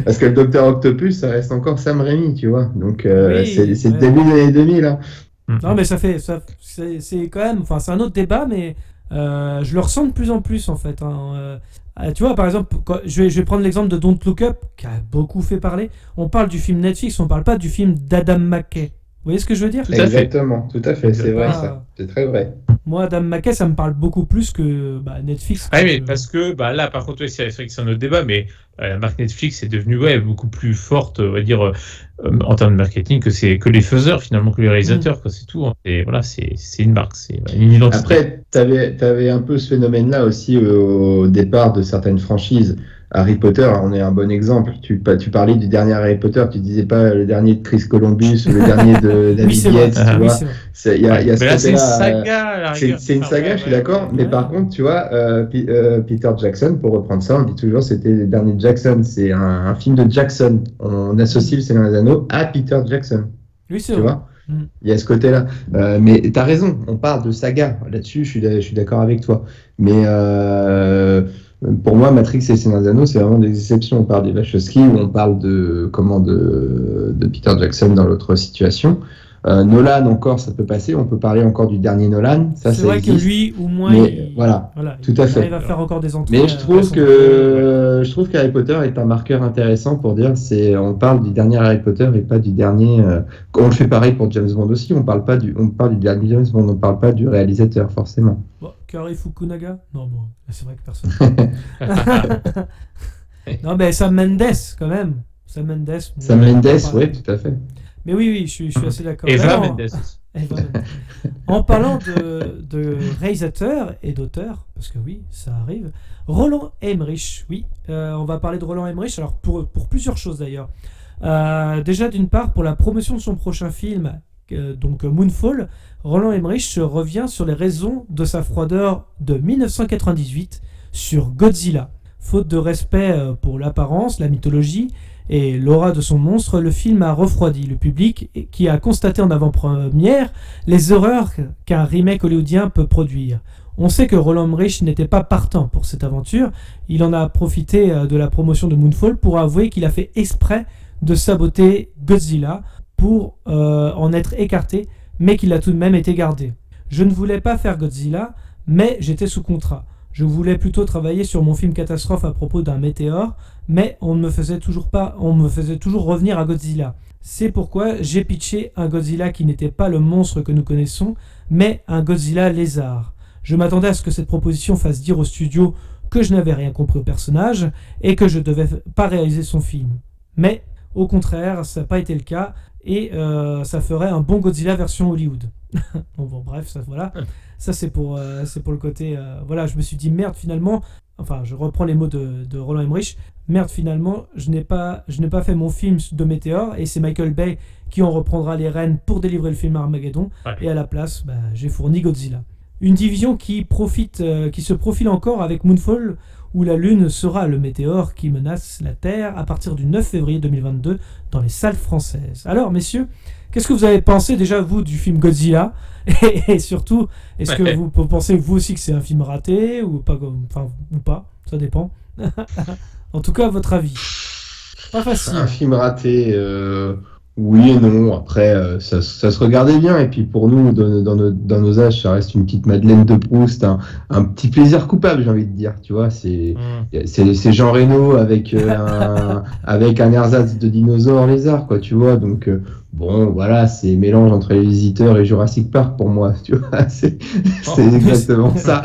Parce que le Dr. Octopus, ça reste encore Sam Raimi, tu vois, donc c'est le début des années 2000. Hein. Non, mais c'est quand même, enfin c'est un autre débat, mais je le ressens de plus en plus en fait. Hein. Tu vois, par exemple, je vais prendre l'exemple de Don't Look Up, qui a beaucoup fait parler. On parle du film Netflix, on parle pas du film d'Adam McKay. Vous voyez ce que je veux dire ? Exactement, tout à fait, c'est vrai ça, c'est très vrai. Moi, Adam McKay, ça me parle beaucoup plus que Netflix. Ah oui, parce que là, par contre, c'est vrai que c'est un autre débat, mais la marque Netflix est devenue beaucoup plus forte, on va dire, en termes de marketing, que les faiseurs, finalement, que les réalisateurs, quoi, c'est tout. Hein. Et voilà, c'est une marque, c'est une identité. Après, t'avais un peu ce phénomène-là aussi au départ de certaines franchises. Harry Potter, on est un bon exemple. Tu parlais du dernier Harry Potter, tu disais pas le dernier de Chris Columbus ou le dernier de David Yates, tu vois. C'est une saga. C'est une saga, je suis d'accord. Mais par contre, tu vois, Peter Jackson, pour reprendre ça, on dit toujours c'était le dernier Jackson. C'est un film de Jackson. On associe le Seigneur des Anneaux à Peter Jackson. Oui, c'est vrai. Il y a ce côté-là. Mais t'as raison. On parle de saga. Là-dessus, je suis d'accord avec toi. Mais pour moi, Matrix et Seigneur des Anneaux, c'est vraiment des exceptions. On parle des Wachowski, ou on parle de Peter Jackson dans l'autre situation. Nolan encore, ça peut passer. On peut parler encore du dernier Nolan. Ça, c'est vrai existe. Que lui ou moi, mais, voilà, tout à fait. Il va faire encore des entrées. Mais je trouve qu'Harry Potter est un marqueur intéressant pour dire on parle du dernier Harry Potter et pas du dernier. On le fait pareil pour James Bond aussi. On parle du dernier James Bond. On parle pas du réalisateur forcément. Bon, Kari Fukunaga. Non, bon, c'est vrai que personne. Non, mais Sam Mendes quand même. Sam Mendes, oui, tout à fait. Mais oui, je suis assez d'accord. Eva Mendes. En parlant de réalisateur et d'auteur, parce que oui, ça arrive, Roland Emmerich, oui, on va parler de Roland Emmerich, alors pour plusieurs choses d'ailleurs. Déjà, d'une part, pour la promotion de son prochain film, donc Moonfall, Roland Emmerich revient sur les raisons de sa froideur de 1998 sur Godzilla. Faute de respect pour l'apparence, la mythologie et l'aura de son monstre, le film a refroidi le public qui a constaté en avant-première les horreurs qu'un remake hollywoodien peut produire. On sait que Roland Emmerich n'était pas partant pour cette aventure, il en a profité de la promotion de Moonfall pour avouer qu'il a fait exprès de saboter Godzilla pour en être écarté, mais qu'il a tout de même été gardé. Je ne voulais pas faire Godzilla, mais j'étais sous contrat. Je voulais plutôt travailler sur mon film catastrophe à propos d'un météore, mais on me faisait toujours revenir à Godzilla. C'est pourquoi j'ai pitché un Godzilla qui n'était pas le monstre que nous connaissons, mais un Godzilla lézard. Je m'attendais à ce que cette proposition fasse dire au studio que je n'avais rien compris au personnage et que je ne devais pas réaliser son film. Mais au contraire, ça n'a pas été le cas et ça ferait un bon Godzilla version Hollywood. bon, bref, ça voilà. Ça c'est pour le côté voilà, je me suis dit merde finalement. Enfin, je reprends les mots de Roland Emmerich. Merde finalement, je n'ai pas fait mon film de Météor et c'est Michael Bay qui en reprendra les rênes pour délivrer le film Armageddon et à la place, j'ai fourni Godzilla. Une division qui se profile encore avec Moonfall, où la Lune sera le météore qui menace la Terre à partir du 9 février 2022 dans les salles françaises. Alors, messieurs, qu'est-ce que vous avez pensé déjà, vous, du film Godzilla ? Et surtout, est-ce que vous pensez, vous aussi, que c'est un film raté ou pas, enfin, ou pas ? Ça dépend. En tout cas, votre avis. Pas facile. Un film raté, oui et non. Après, ça se regardait bien. Et puis pour nous, dans nos âges, ça reste une petite Madeleine de Proust, un petit plaisir coupable, j'ai envie de dire. Tu vois, c'est Jean Reno avec un ersatz de dinosaure lézard, quoi. Tu vois, donc bon, voilà, c'est mélange entre Les Visiteurs et Jurassic Park pour moi. Tu vois, c'est exactement ça.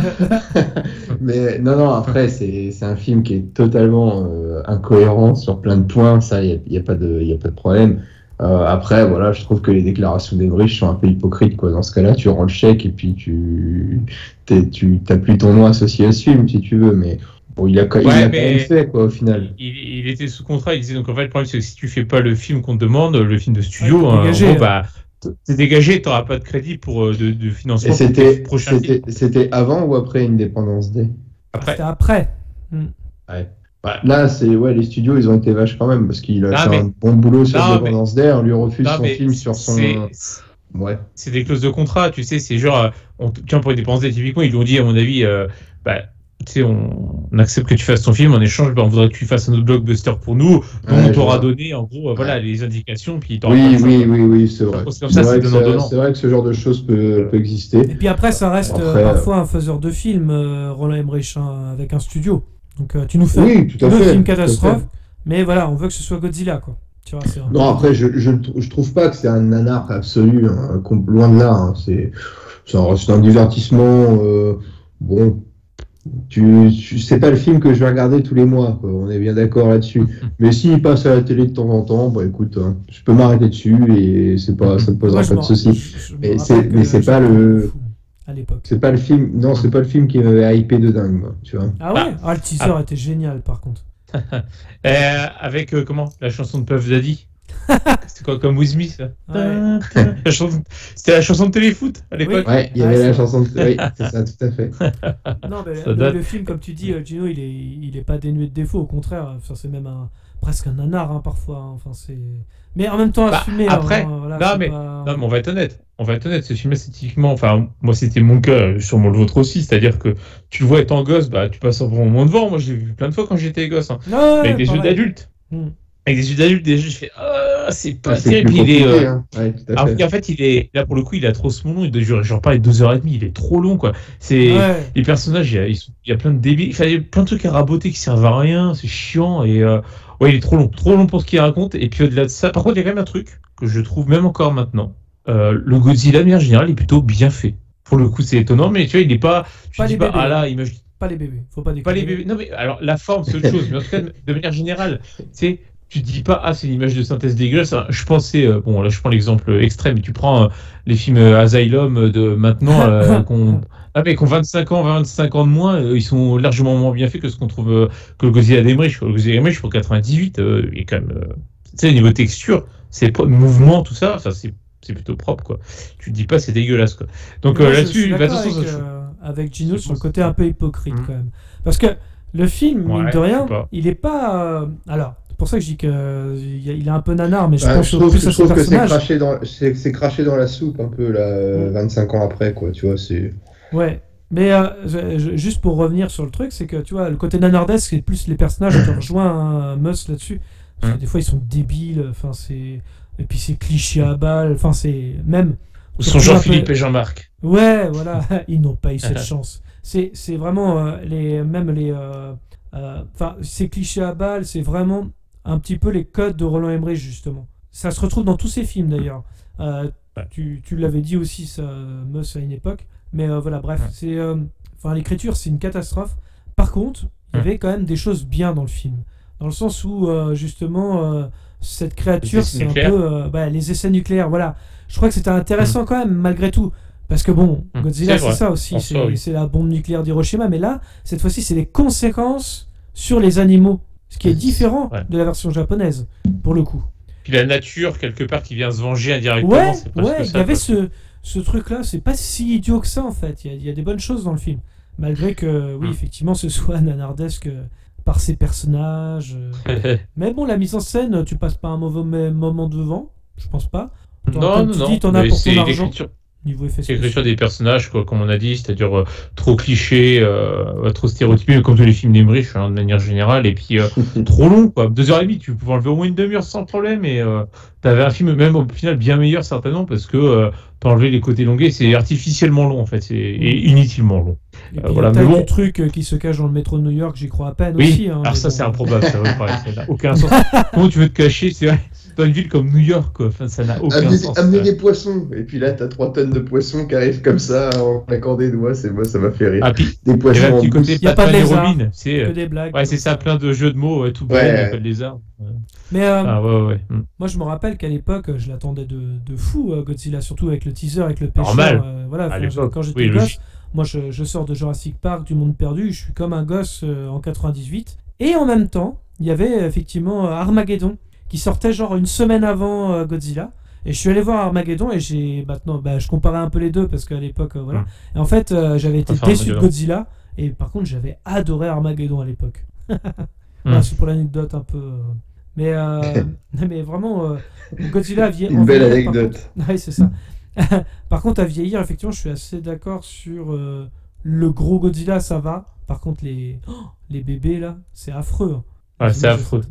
Mais non, après, c'est un film qui est totalement incohérent sur plein de points. Ça, y a pas de problème. Après, voilà, je trouve que les déclarations des riches sont un peu hypocrites, quoi. Dans ce cas-là, tu rends le chèque et puis tu t'as plus ton nom associé à ce film, si tu veux, mais bon, il a quand même fait, quoi, au final. Il était sous contrat, il disait, donc en fait, le problème, c'est que si tu fais pas le film qu'on te demande, le film de studio, t'es dégagé, t'auras pas de crédit pour de financement. Et c'était avant ou après Independence Day ? C'était après. Ouais. Bah, là, les studios, ils ont été vaches quand même, parce qu'il a fait un bon boulot sur Independence Day, on lui refuse son film sur son... C'est des clauses de contrat, tu sais, c'est genre, tiens, pour Independence Day, typiquement, ils lui ont dit, à mon avis, tu sais, on accepte que tu fasses ton film, en échange, on voudrait que tu fasses un autre blockbuster pour nous, donc on t'aura donné, en gros, les indications, puis oui, c'est vrai. C'est vrai que ce genre de choses peut exister. Et puis après, ça reste parfois un faiseur de film, Roland Emmerich, avec un studio. Donc tu nous fais film catastrophe, mais voilà, on veut que ce soit Godzilla, quoi. Tu vois, c'est... Non, après je trouve pas que c'est un nanar absolu, loin de là. C'est un divertissement. Bon, c'est pas le film que je vais regarder tous les mois, quoi. On est bien d'accord là-dessus. Mais s'il passe à la télé de temps en temps, bah écoute, je peux m'arrêter dessus et c'est pas, ça me posera pas de soucis. À l'époque. C'est pas le film, c'est pas le film qui m'avait hypé de dingue, tu vois. Ah ouais, le teaser était génial par contre. Avec la chanson de Puff Daddy. C'était quoi comme With Me, ça. Ouais. C'était la chanson de téléfoot à l'époque. Oui. Ouais, il y avait la chanson de oui, c'est ça, tout à fait. Non, mais le film, comme tu dis, Gino, il est pas dénué de défauts, au contraire, c'est même presque un nanar parfois, enfin c'est. Mais en même temps assumé. Après, mais on va être honnête. Ce film-là, c'est typiquement, moi c'était mon cas, sûrement le vôtre aussi, c'est-à-dire que tu le vois étant gosse, tu passes un bon moment devant. Moi, j'ai vu plein de fois quand j'étais gosse, avec des yeux d'adulte. Avec des yeux d'adulte, déjà, je fais c'est pas terrible. Il est, alors qu'en fait, il est là pour le coup, il a trop ce moment. J'en parlais 2h30, il est trop long, quoi. C'est les personnages, il y a plein de débiles, il y a plein de trucs à raboter qui servent à rien, c'est chiant et il est trop long pour ce qu'il raconte. Et puis au-delà de ça, par contre, il y a quand même un truc que je trouve même encore maintenant. Le Godzilla, de manière générale, est plutôt bien fait. Pour le coup, c'est étonnant, mais tu vois, il n'est pas. Tu dis pas, imagine. Pas les bébés, faut pas déconner. Pas les bébés. Non, mais alors, la forme, c'est autre chose, mais en tout cas, de manière générale, tu te dis pas, c'est une image de synthèse dégueulasse. Je pensais, bon, là, je prends l'exemple extrême, tu prends les films Asylum de maintenant, qu'on 25 ans de moins, ils sont largement moins bien faits que ce qu'on trouve, que le Godzilla d'Emmerich. Le Godzilla d'Emmerich, pour 98, il est quand même. Tu sais, au niveau texture, c'est mouvement, tout ça, c'est plutôt propre, quoi. Tu te dis pas c'est dégueulasse, quoi. Donc là-dessus, attention avec Gino sur le côté un peu hypocrite quand même, parce que le film mine de rien, il est pas. Alors c'est pour ça que je dis que il est un peu nanar, mais je pense plus à son personnage. Je trouve que c'est craché dans la soupe un peu là, 25 ans après, quoi. Tu vois, c'est. Ouais. Mais juste pour revenir sur le truc, c'est que tu vois le côté nanardesque, c'est plus les personnages. Je te rejoins Musk là-dessus. Parce que des fois ils sont débiles. Enfin c'est. Et puis c'est cliché à balles, enfin c'est même... Ils sont Jean-Philippe et Jean-Marc. Ouais, voilà, ils n'ont pas eu cette chance. C'est vraiment c'est cliché à balles, c'est vraiment un petit peu les codes de Roland Emmerich, justement. Ça se retrouve dans tous ses films, d'ailleurs. Tu l'avais dit aussi, ça, Meuss, à une époque. Mais voilà, bref, c'est... l'écriture, c'est une catastrophe. Par contre, il y avait quand même des choses bien dans le film. Dans le sens où, justement... cette créature, c'est nucléaires. Un peu les essais nucléaires, voilà. Je crois que c'était intéressant quand même, malgré tout. Parce que bon, Godzilla, c'est ça aussi, c'est la bombe nucléaire d'Hiroshima, mais là, cette fois-ci, c'est les conséquences sur les animaux, ce qui est différent de la version japonaise, pour le coup. Puis la nature, quelque part, qui vient se venger indirectement, c'est presque ça. Il y avait ce truc-là, c'est pas si idiot que ça, en fait. Il y a des bonnes choses dans le film. Malgré que, oui, effectivement, ce soit nanardesque par ses personnages. Mais bon, la mise en scène, tu passes pas un mauvais moment devant, je pense pas. Non. T'en as pour ton argent. C'est l'écriture des personnages, quoi, comme on a dit, c'est-à-dire trop cliché, trop stéréotypé, comme tous les films d'Emmerich, de manière générale, et puis trop long, quoi. 2h30, tu pouvais enlever au moins une demi-heure sans problème, et t'avais un film, même au final, bien meilleur, certainement, parce que t'enlevais les côtés longuets, c'est artificiellement long, en fait, et inutilement long. Et puis, voilà, mais bon. Le truc qui se cache dans le métro de New York, j'y crois à peine aussi. Hein, alors, ça, bon. C'est improbable, ça veut pas, ça n'a aucun sens. Comment tu veux te cacher, c'est vrai? Une ville comme New York, quoi. Enfin, ça n'a aucun sens. Amener des poissons, et puis là, t'as 3 tonnes de poissons qui arrivent comme ça en claquant des doigts. C'est moi, ça m'a fait rire. Ah, des poissons. Il n'y a pas de lézard, que des blagues. Ouais, c'est ça, plein de jeux de mots, tout bon, il n'y a pas de lézard. Mais moi, je me rappelle qu'à l'époque, je l'attendais de fou, Godzilla, surtout avec le teaser, avec le pêcheur. Normal. Voilà, quand j'étais gosse, moi, je sors de Jurassic Park, du Monde Perdu, je suis comme un gosse en 98. Et en même temps, il y avait effectivement Armageddon, qui sortait genre une semaine avant Godzilla, et je suis allé voir Armageddon, et j'ai maintenant, je comparais un peu les deux, parce qu'à l'époque, voilà. Et en fait, j'avais été déçu de Godzilla, et par contre, j'avais adoré Armageddon à l'époque. C'est pour l'anecdote un peu... Mais vraiment, Godzilla a vieilli... Une belle anecdote. Oui, c'est ça. Par contre, à vieillir, effectivement, je suis assez d'accord sur le gros Godzilla, ça va. Par contre, les bébés, là, c'est affreux. Hein. Ouais, c'est affreux.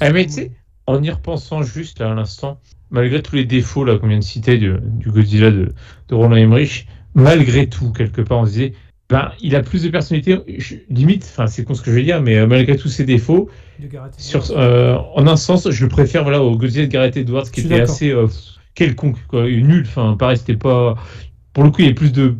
Mais tu sais... En y repensant juste là, à l'instant, malgré tous les défauts là, qu'on vient de citer du Godzilla de Roland Emmerich, malgré tout, quelque part, on se disait, il a plus de personnalité, limite, c'est con ce que je vais dire, mais malgré tous ses défauts, en un sens, je le préfère au Godzilla de Gareth Edwards, qui était assez quelconque, quoi, nul, pareil, c'était pas... Pour le coup, il y a plus de...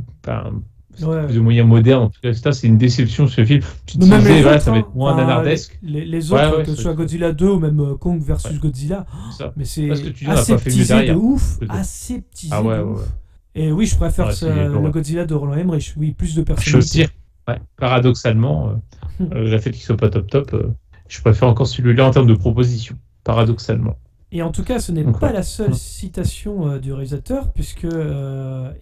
plus de moyens modernes, en tout cas, c'est une déception ce film. Tu te disais, ça va être moins nanardesque. Les autres, que ce soit Godzilla 2 ou même Kong versus Godzilla, mais c'est aseptisé de ouf. Et oui, je préfère le Godzilla de Roland Emmerich. Oui, plus de personnalité. Paradoxalement, le fait qu'il soit pas top, je préfère encore celui-là en termes de proposition, paradoxalement. Et en tout cas, ce n'est pas la seule citation du réalisateur, puisque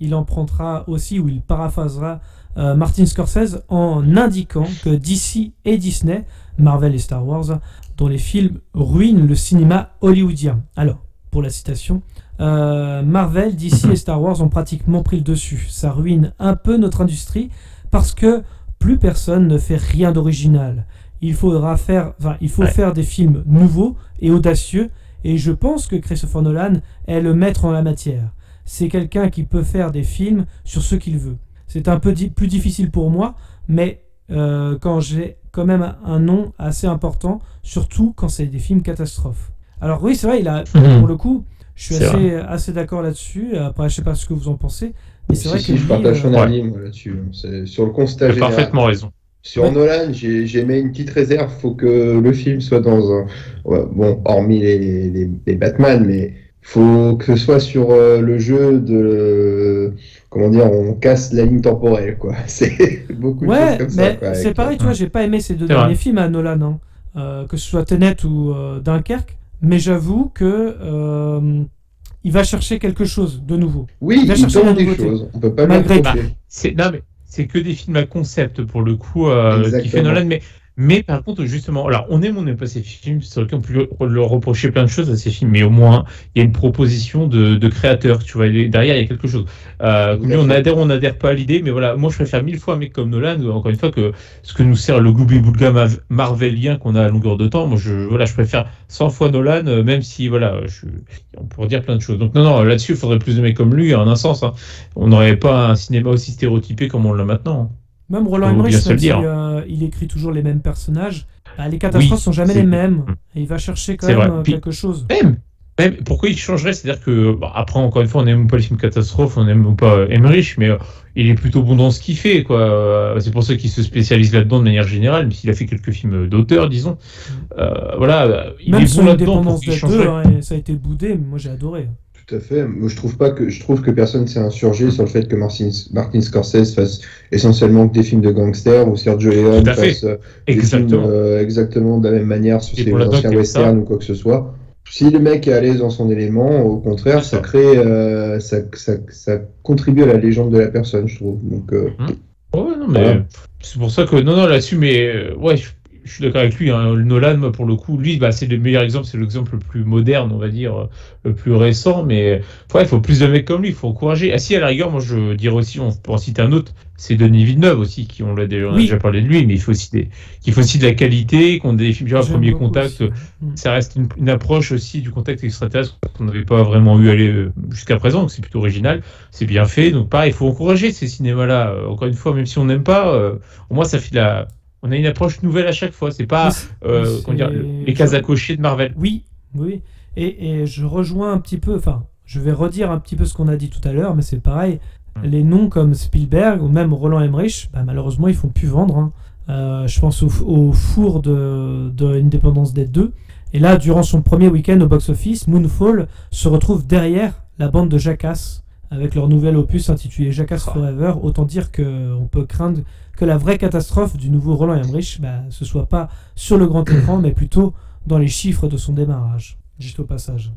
il empruntera aussi, ou il paraphrasera Martin Scorsese en indiquant que DC et Disney, Marvel et Star Wars, dont les films ruinent le cinéma hollywoodien. Alors, pour la citation, Marvel, DC et Star Wars ont pratiquement pris le dessus. Ça ruine un peu notre industrie parce que plus personne ne fait rien d'original. Il faut faire des films nouveaux et audacieux. Et je pense que Christopher Nolan est le maître en la matière. C'est quelqu'un qui peut faire des films sur ce qu'il veut. C'est un peu plus difficile pour moi, mais quand j'ai quand même un nom assez important, surtout quand c'est des films catastrophes. Alors oui, c'est vrai, pour le coup, je suis assez d'accord là-dessus. Après, je ne sais pas ce que vous en pensez. Mais c'est vrai que je partage son avis là-dessus. C'est sur le constat général. Tu as parfaitement raison. Sur Nolan, j'ai mis une petite réserve. Faut que le film soit dans un... hormis les Batman, mais faut que ce soit sur le jeu de... Comment dire, on casse la ligne temporelle, quoi. C'est beaucoup de choses comme ça. Quoi, c'est pareil, tu vois, j'ai pas aimé ces deux derniers films à Nolan, hein. Que ce soit Tenet ou Dunkerque, mais j'avoue que... il va chercher quelque chose de nouveau. Oui, il tente des choses. On peut pas malgré c'est que des films à concept, pour le coup, qui fait Nolan. Mais par contre, justement, alors on n'aime pas ces films, c'est vrai qu'on peut leur reprocher plein de choses à ces films, mais au moins, il y a une proposition de créateur, tu vois, derrière, il y a quelque chose. On n'adhère pas à l'idée, mais voilà, moi, je préfère 1000 fois un mec comme Nolan, encore une fois, que ce que nous sert le gloubi-boulga marvelien qu'on a à longueur de temps. Moi, je préfère 100 fois Nolan, même si, on pourrait dire plein de choses. Donc, non, là-dessus, il faudrait plus de mecs comme lui, en un sens, hein. On n'aurait pas un cinéma aussi stéréotypé comme on l'a maintenant. Même Roland Emmerich, il écrit toujours les mêmes personnages, les catastrophes sont jamais les mêmes. Et il va chercher quand même quelque chose. Même, pourquoi il changerait ? C'est-à-dire que, après, encore une fois, on n'aime pas les films catastrophes, on n'aime pas Emmerich, mais il est plutôt bon dans ce qu'il fait, quoi. C'est pour ça qu'il se spécialise là-dedans de manière générale, mais s'il a fait quelques films d'auteur, disons. Il même est bon là-dedans. Même sur Independence Day 2, ça a été boudé, mais moi j'ai adoré. Tout à fait. Moi, je trouve que personne s'est insurgé sur le fait que Martin Scorsese fasse essentiellement des films de gangsters ou Sergio Leone fasse des films exactement de la même manière sur ses anciens westerns ou quoi que ce soit. si le mec est à l'aise dans son élément, au contraire, ça crée, ça contribue à la légende de la personne, je trouve. Donc, ouais, non, mais voilà. C'est pour ça que non, là-dessus, mais ouais, je suis d'accord avec lui. Hein, Nolan, moi, pour le coup, lui, bah, c'est le meilleur exemple, c'est l'exemple le plus moderne, on va dire, le plus récent. Mais ouais, il faut plus de mecs comme lui, il faut encourager. Ah si, à la rigueur, moi, je dirais aussi, on peut en citer un autre, c'est Denis Villeneuve aussi, qui on a déjà parlé de lui, mais il faut aussi qu'il faut aussi de la qualité, qu'on des films genre Premier Contact, aussi. Ça reste une approche aussi du contact extraterrestre qu'on n'avait pas vraiment eu jusqu'à présent, donc c'est plutôt original, c'est bien fait, donc pareil, il faut encourager ces cinémas-là. Encore une fois, même si on n'aime pas, au moins ça fait on a une approche nouvelle à chaque fois, c'est pas les cases à cocher de Marvel. Oui, et je rejoins un petit peu, enfin, je vais redire un petit peu ce qu'on a dit tout à l'heure, mais c'est pareil. Les noms comme Spielberg ou même Roland Emmerich, bah malheureusement, ils font plus vendre. Hein. Je pense au four de Independence Day 2. Et là, durant son premier week-end au box-office, Moonfall se retrouve derrière la bande de Jackass, avec leur nouvel opus intitulé Jackass Forever. Autant dire qu'on peut craindre que la vraie catastrophe du nouveau Roland Emmerich ce soit pas sur le grand écran, mais plutôt dans les chiffres de son démarrage, juste au passage.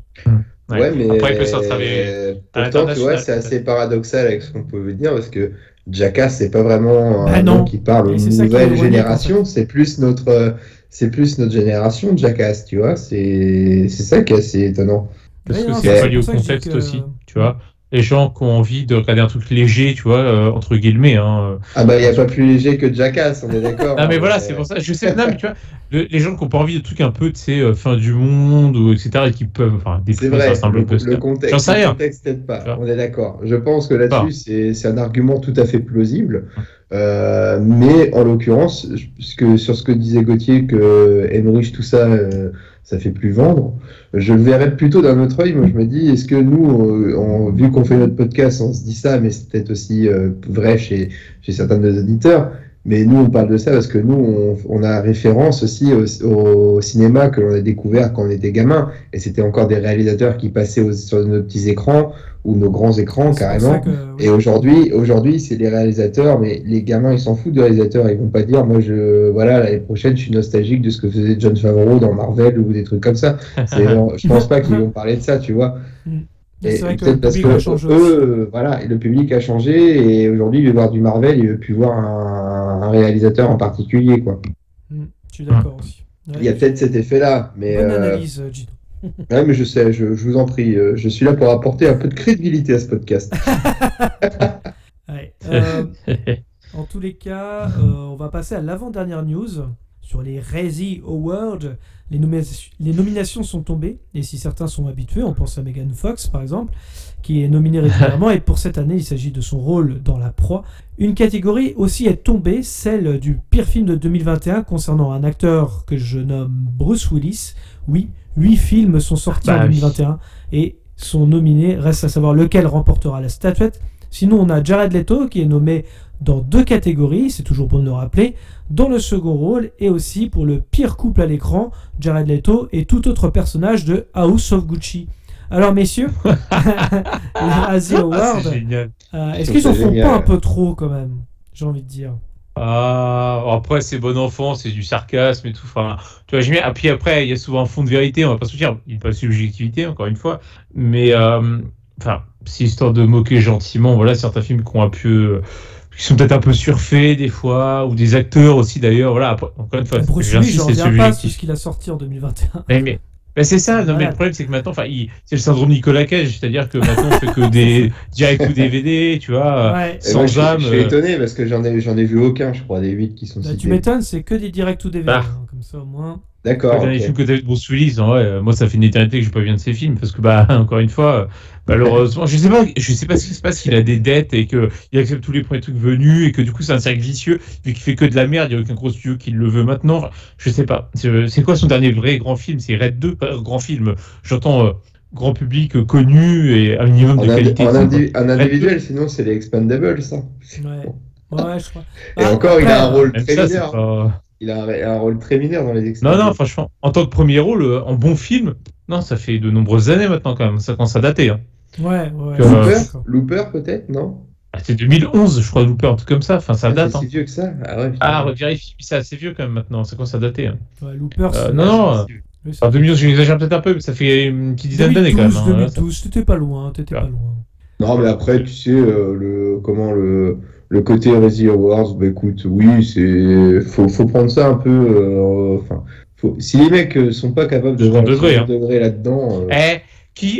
Ouais, mais après, il peut s'en travailler. Pourtant, tu vois, c'est assez paradoxal avec ce qu'on peut dire, parce que Jackass, c'est pas vraiment un nom qui parle aux nouvelles générations, c'est plus notre génération de Jackass, tu vois, c'est ça qui est assez étonnant. Parce que c'est pas lié au contexte aussi, tu vois. Les gens qui ont envie de regarder un truc léger, tu vois, entre guillemets. Hein. Ah bah, il n'y a pas plus léger que Jackass, on est d'accord. Non, mais voilà, c'est pour ça. Je sais, non, mais tu vois, les gens qui n'ont pas envie de trucs un peu, tu sais, fin du monde, ou etc., et qui peuvent, enfin, des trucs, ça, c'est un blockbuster. J'en sais rien. Le contexte n'aide pas, on est d'accord. Je pense que là-dessus, c'est un argument tout à fait plausible. Mais, en l'occurrence, sur ce que disait Gauthier, que Emmerich, tout ça... ça fait plus vendre. Je le verrais plutôt d'un autre œil. Moi, je me dis, est-ce que nous, vu qu'on fait notre podcast, on se dit ça, mais c'est peut-être aussi vrai chez certains de nos auditeurs. Mais nous, on parle de ça parce que nous, on a référence aussi au cinéma que l'on a découvert quand on était gamin. Et c'était encore des réalisateurs qui passaient sur nos petits écrans ou nos grands écrans, carrément. Et aujourd'hui, c'est les réalisateurs, mais les gamins, ils s'en foutent de réalisateurs. Ils vont pas dire, moi, l'année prochaine, je suis nostalgique de ce que faisait John Favreau dans Marvel ou des trucs comme ça. Je pense pas qu'ils vont parler de ça, tu vois. Et c'est vrai que peut-être parce que le public a changé, et aujourd'hui, il veut voir du Marvel, il veut plus voir un réalisateur en particulier, quoi. Je suis d'accord aussi. Ouais, il y a peut-être cet effet-là, mais... Bonne analyse, Gino. Ouais, mais je sais, je vous en prie, je suis là pour apporter un peu de crédibilité à ce podcast. En tous les cas, on va passer à l'avant-dernière news sur les Razzie Awards. Les nominations sont tombées, et si certains sont habitués, on pense à Megan Fox par exemple, qui est nominée régulièrement, et pour cette année, il s'agit de son rôle dans La Proie. Une catégorie aussi est tombée, celle du pire film de 2021 concernant un acteur que je nomme Bruce Willis. Oui, 8 films sont sortis en 2021 et sont nominés. Reste à savoir lequel remportera la statuette. Sinon, on a Jared Leto qui est nommé dans 2 catégories, c'est toujours bon de le rappeler, dans le second rôle et aussi pour le pire couple à l'écran, Jared Leto et tout autre personnage de House of Gucci. Alors messieurs, les Razzie Awards, est-ce qu'ils en font pas un peu trop quand même, j'ai envie de dire? Ah, après c'est bon enfant, c'est du sarcasme et tout. Enfin, tu vois, j'aime. Ah, puis après, il y a souvent un fond de vérité, on va pas se dire, il n'y a pas de subjectivité encore une fois, mais enfin, c'est histoire de moquer gentiment. Voilà, certains films qui sont peut-être un peu surfaits des fois, ou des acteurs aussi d'ailleurs. Voilà, après, encore une fois, Bruce Willis, j'en reviens pas sur ce qu'il a sorti en 2021. Mais... Ben c'est ça, non, mais le problème c'est que maintenant, c'est le syndrome Nicolas Cage, c'est-à-dire que maintenant on fait que des directs ou DVD, tu vois, sans âme. Je suis étonné parce que j'en ai vu aucun, je crois, des 8 qui sont cités. Tu m'étonnes, c'est que des directs ou DVD, comme ça au moins. D'accord. Les films que t'as vu de Bruce Willis, moi ça fait une éternité que j'ai pas vu de ces films, parce que encore une fois, malheureusement, je sais pas ce qui se passe, qu'il a des dettes et que il accepte tous les premiers trucs venus et que du coup c'est un cercle vicieux vu qu'il fait que de la merde, il y a aucun gros studio qui le veut maintenant. Je sais pas. C'est quoi son dernier vrai grand film? C'est Red 2, grand film. J'entends grand public connu et un minimum de qualité. Un individuel, sinon c'est les Expendables, ça. Ouais, je crois. Et encore, il a un rôle très mineur. Il a un rôle très mineur dans les extraits. Non, franchement, en tant que premier rôle, en bon film, non, ça fait de nombreuses années maintenant quand même, ça commence à dater. Hein. Ouais. Looper peut-être, non ? C'est 2011, je crois, Looper, un truc comme ça, enfin ça date. C'est si vieux que ça ? Ah, revérifie, c'est assez vieux quand même maintenant, ça commence à dater. Hein. Ouais, Looper, c'est Oui, enfin, 2012, j'exagère peut-être un peu, mais ça fait une petite dizaine d'années quand même. 2012, ça... t'étais pas loin. Non, mais après, tu sais, le côté Razzie Awards, bah écoute, oui, c'est faut prendre ça un peu. Enfin, si les mecs sont pas capables de voir degré là-dedans.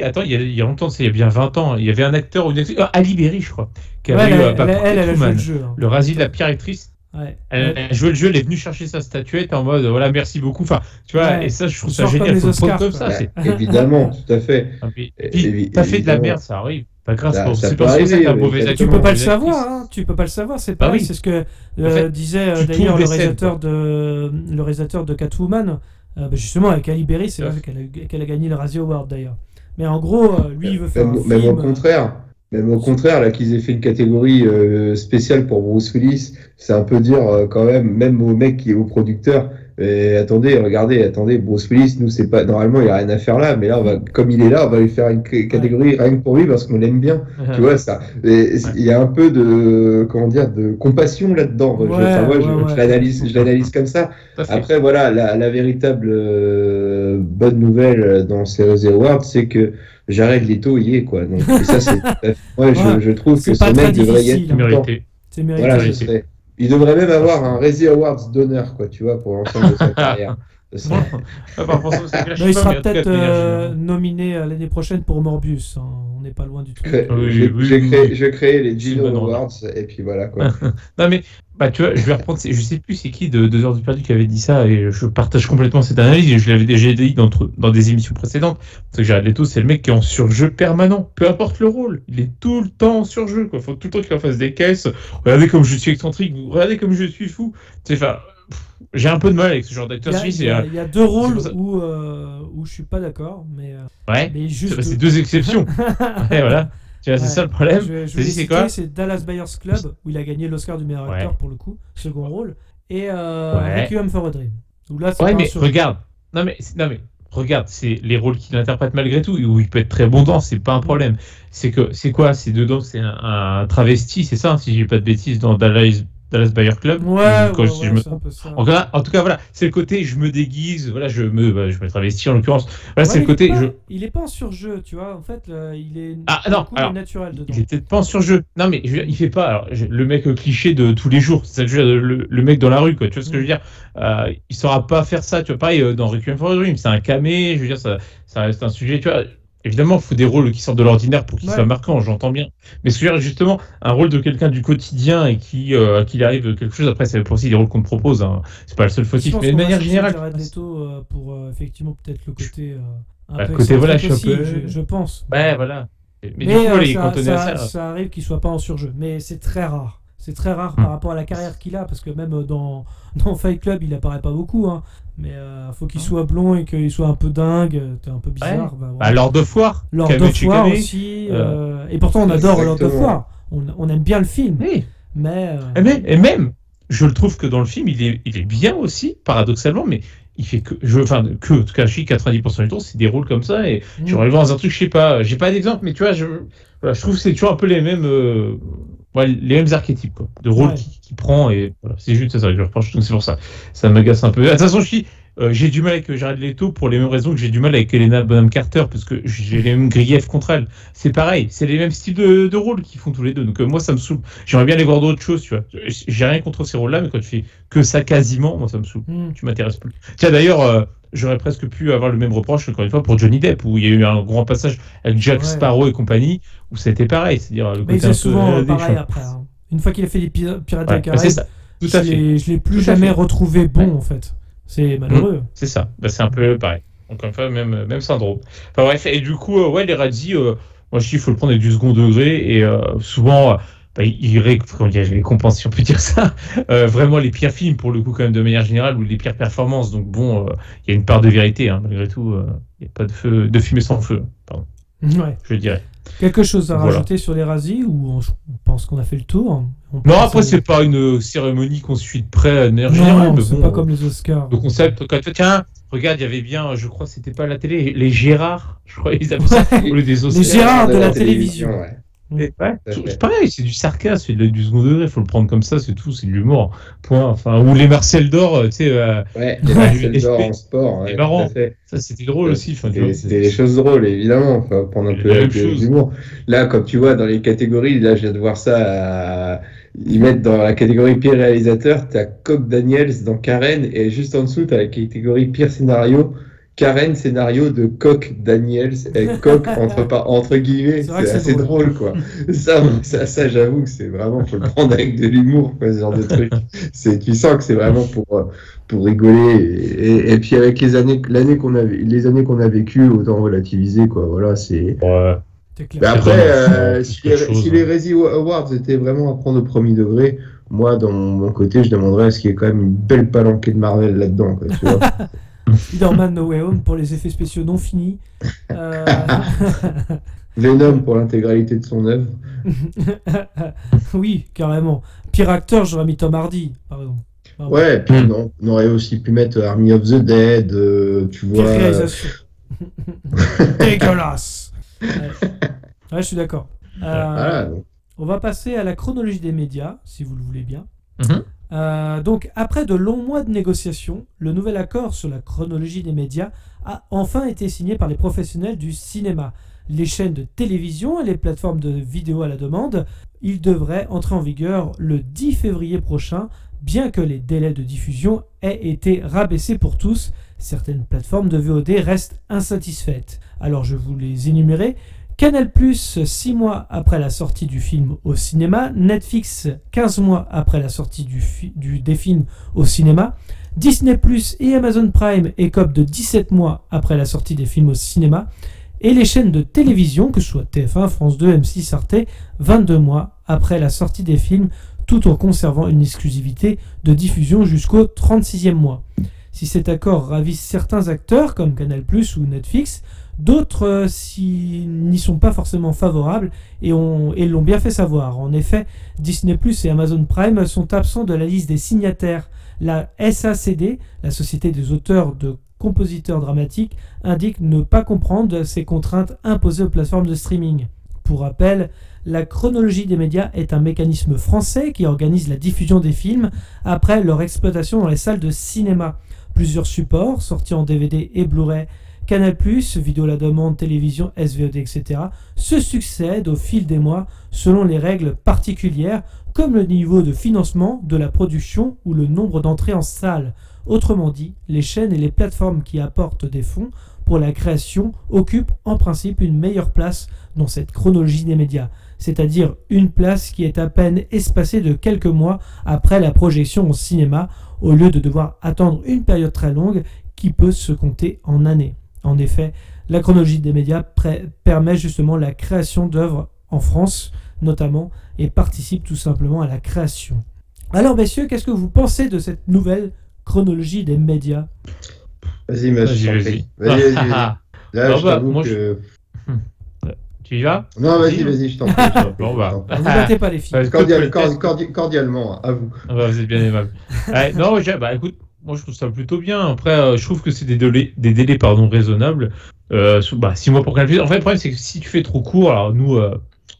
Attends, il y a longtemps, il y a bien 20 ans, il y avait un acteur ou une actrice, Halle Berry, je crois, qui avait elle a joué le jeu. Hein. Le Razzie de la pire actrice. Ouais. Elle a joué le jeu, elle est venue chercher sa statuette en mode voilà, merci beaucoup. Enfin, tu vois, ouais. Et ça, je trouve ça génial. Il faut Oscars, prendre comme ça. C'est... Évidemment, tout à fait. Puis, t'as fait de la merde, ça arrive. Pas grave, c'est pas ça, c'est un mauvais acteur. Tu peux pas le savoir, c'est pareil. C'est ce que disait d'ailleurs le réalisateur de Catwoman, justement, avec Halle Berry, c'est vrai qu'elle a gagné le Razzie Award d'ailleurs. Mais en gros, lui, il veut faire un film. Même au contraire, là qu'ils aient fait une catégorie spéciale pour Bruce Willis, c'est un peu dire quand même au mec qui est au producteur, attendez, Bruce Willis, nous c'est pas normalement il y a rien à faire là, mais là comme il est là, on va lui faire une catégorie rien que pour lui parce qu'on l'aime bien, tu vois ça. Il y a un peu de compassion là-dedans. Je l'analyse comme ça. Après voilà, la véritable bonne nouvelle dans ces Razzie Awards, c'est que Jared Leto y est quoi. Donc et ça c'est je trouve que ce mec devrait y être mérité. C'est mérité. Voilà, il devrait même avoir un Razzie Awards d'honneur quoi, tu vois, pour l'ensemble de sa carrière. Il sera peut-être nominé l'année prochaine pour Morbius. On n'est pas loin du tout. J'ai créé les Gino Awards et puis voilà quoi. Non mais tu vois, je vais reprendre. Je sais plus c'est qui de 2 heures du perdu qui avait dit ça et je partage complètement cette analyse. Je l'avais déjà dit dans des émissions précédentes. C'est que Jared Leto, c'est le mec qui est en surjeu permanent, peu importe le rôle. Il est tout le temps en surjeu quoi. Faut tout le temps qu'il en fasse des caisses. Regardez comme je suis excentrique. Regardez comme je suis fou. J'ai un peu de mal avec ce genre d'acteur. Il y a deux rôles où je suis pas d'accord, mais juste c'est deux exceptions. Ouais, voilà. C'est ça le problème. C'est Dallas Buyers Club où il a gagné l'Oscar du meilleur acteur pour le coup, second rôle, et Requiem for a Dream. Où là, c'est regarde. Regarde, c'est les rôles qu'il interprète malgré tout, où il peut être très bon dedans, c'est pas un problème. C'est dedans, c'est un travesti, c'est ça, si j'ai pas de bêtises dans Dallas Buyers Club. En tout cas, voilà, c'est le côté je me déguise, voilà, je me travestis en l'occurrence. Voilà, c'est le côté il est pas en surjeu, tu vois. En fait, il est naturel dedans. Il est peut-être pas en surjeu. Non mais il fait pas le mec cliché de tous les jours, c'est ça que je veux dire, le mec dans la rue quoi, tu vois ce que je veux dire. Il saura pas faire ça, tu vois, pareil dans Requiem for a Dream, c'est un camé, je veux dire ça reste un sujet, tu vois. Évidemment, il faut des rôles qui sortent de l'ordinaire pour qu'ils soient marquants, j'entends bien. Mais ce que je veux dire, justement, un rôle de quelqu'un du quotidien et à qui il arrive quelque chose, après, c'est aussi des rôles qu'on te propose, hein. C'est pas le seul fautif, mais de manière générale. Je pense qu'on va chercher Jared Leto pour effectivement peut-être le côté je pense. Ouais, voilà. Ça arrive qu'il soit pas en surjeu, mais c'est très rare. C'est très rare par rapport à la carrière qu'il a, parce que même dans Fight Club, il apparaît pas beaucoup, hein. Mais faut qu'il soit blond et qu'il soit un peu dingue, t'es un peu bizarre. Ouais. Lord of War. Lord of War aussi. Et pourtant, on adore Lord of War. On aime bien le film. Oui. Mais je le trouve que dans le film, il est bien aussi, paradoxalement, mais il fait en tout cas, je suis 90% du temps, c'est des rôles comme ça, et j'aurais le voir dans un truc, je sais pas, j'ai pas d'exemple, mais tu vois, je trouve que c'est toujours un peu les mêmes. Les mêmes archétypes quoi, de rôle qui prend, et voilà, c'est juste ça que je reproche, donc c'est pour ça m'agace un peu. De toute façon, j'ai du mal avec Jared Leto pour les mêmes raisons que j'ai du mal avec Helena Bonham Carter, parce que j'ai les mêmes griefs contre elle. C'est pareil, c'est les mêmes styles de rôles qu'ils font tous les deux, donc moi ça me saoule. J'aimerais bien les voir d'autres choses, tu vois. J'ai rien contre ces rôles là, mais quand tu fais que ça quasiment, moi ça me saoule, tu m'intéresses plus. Tiens d'ailleurs, j'aurais presque pu avoir le même reproche encore une fois pour Johnny Depp, où il y a eu un grand passage avec Jack Sparrow et compagnie, où c'était pareil, c'est-à-dire le côté un peu souvent pareil après. Hein. Une fois qu'il a fait les Pirates des Caraïbes, je l'ai plus jamais retrouvé bon en fait. C'est malheureux. C'est ça. C'est un peu pareil. Encore une fois, même syndrome. Enfin bref, et du coup, les Razzie, moi je dis, il faut le prendre avec du second degré et souvent. Il récompense, si on peut dire ça, vraiment les pires films, pour le coup, quand même, de manière générale, ou les pires performances. Donc bon, il y a une part de vérité, hein, malgré tout. Il n'y a pas de fumée sans feu, pardon, je dirais. Quelque chose à rajouter sur les Razzie, ou on pense qu'on a fait le tour? Non, après, c'est pas une cérémonie qu'on suit de près, de manière générale. Non, c'est pas comme les Oscars. Le concept, quand tu tiens... Regarde, il y avait bien, je crois, c'était pas la télé, les Gérards, je crois, ils avaient ça, au lieu des Oscars. Les Gérards de la télévision, Ouais, c'est pareil, c'est du sarcasme, c'est du second degré, il faut le prendre comme ça, c'est tout, c'est de l'humour. Point. Enfin, ou les Marcel d'or, tu sais. Ouais, les Marcel d'or en sport. C'est marrant. Ça, c'était drôle aussi. Enfin, c'était des choses drôles, évidemment. Enfin, prendre un peu avec l'humour. Là, comme tu vois, dans les catégories, là, je viens de voir ça. Ils mettent dans la catégorie pire réalisateur, t'as Cobb Daniels dans Karen, et juste en dessous, t'as la catégorie pire scénario. Karen, scénario de Coq Daniels, et Coq entre guillemets, c'est assez drôle quoi. Ça, j'avoue que c'est vraiment, faut le prendre avec de l'humour, quoi, ce genre de truc. Tu sens que c'est vraiment pour rigoler, et puis avec les années qu'on a vécues, autant relativiser quoi. Voilà, c'est. Ouais. Mais après, si les Razzie Awards étaient vraiment à prendre au premier degré, moi, dans mon côté, je demanderais à ce qu'il y ait quand même une belle palanquée de Marvel là-dedans, quoi, tu vois. Spider-Man No Way Home pour les effets spéciaux non finis. Venom pour l'intégralité de son œuvre. Oui, carrément. Pire acteur, j'aurais mis Tom Hardy, par exemple. Ouais, puis on aurait aussi pu mettre Army of the Dead, tu vois. Pire réalisation. Dégueulasse. Ouais, je suis d'accord. Voilà. On va passer à la chronologie des médias, si vous le voulez bien. Mm-hmm. Donc, après de longs mois de négociations, le nouvel accord sur la chronologie des médias a enfin été signé par les professionnels du cinéma, les chaînes de télévision et les plateformes de vidéo à la demande. Il devrait entrer en vigueur le 10 février prochain, bien que les délais de diffusion aient été rabaissés pour tous. Certaines plateformes de VOD restent insatisfaites. Alors, je vous les énumérer. Canal+, 6 mois après la sortie du film au cinéma. Netflix, 15 mois après la sortie des films au cinéma. Disney+ et Amazon Prime écopent de 17 mois après la sortie des films au cinéma. Et les chaînes de télévision, que ce soit TF1, France 2, M6, Arte, 22 mois après la sortie des films, tout en conservant une exclusivité de diffusion jusqu'au 36e mois. Si cet accord ravisse certains acteurs, comme Canal+ ou Netflix, d'autres n'y sont pas forcément favorables et l'ont bien fait savoir. En effet, Disney+ et Amazon Prime sont absents de la liste des signataires. La SACD, la Société des auteurs de compositeurs dramatiques, indique ne pas comprendre ces contraintes imposées aux plateformes de streaming. Pour rappel, la chronologie des médias est un mécanisme français qui organise la diffusion des films après leur exploitation dans les salles de cinéma. Plusieurs supports, sortis en DVD et Blu-ray, Canal+, vidéo à la demande, télévision, SVOD, etc., se succèdent au fil des mois selon les règles particulières, comme le niveau de financement, de la production ou le nombre d'entrées en salle. Autrement dit, les chaînes et les plateformes qui apportent des fonds pour la création occupent en principe une meilleure place dans cette chronologie des médias, c'est-à-dire une place qui est à peine espacée de quelques mois après la projection au cinéma, au lieu de devoir attendre une période très longue qui peut se compter en années. En effet, la chronologie des médias permet justement la création d'œuvres en France, notamment, et participe tout simplement à la création. Alors, messieurs, qu'est-ce que vous pensez de cette nouvelle chronologie des médias ? Vas-y. Là, Tu y vas ? Non, vas-y, je t'en prie. Bon, vous battez pas, les filles. Cordialement, à vous. Vous êtes bien aimables. Non, écoute, moi, je trouve ça plutôt bien. Après, je trouve que c'est des délais raisonnables. 6 mois pour Canal+. En fait, le problème, c'est que si tu fais trop court, alors nous,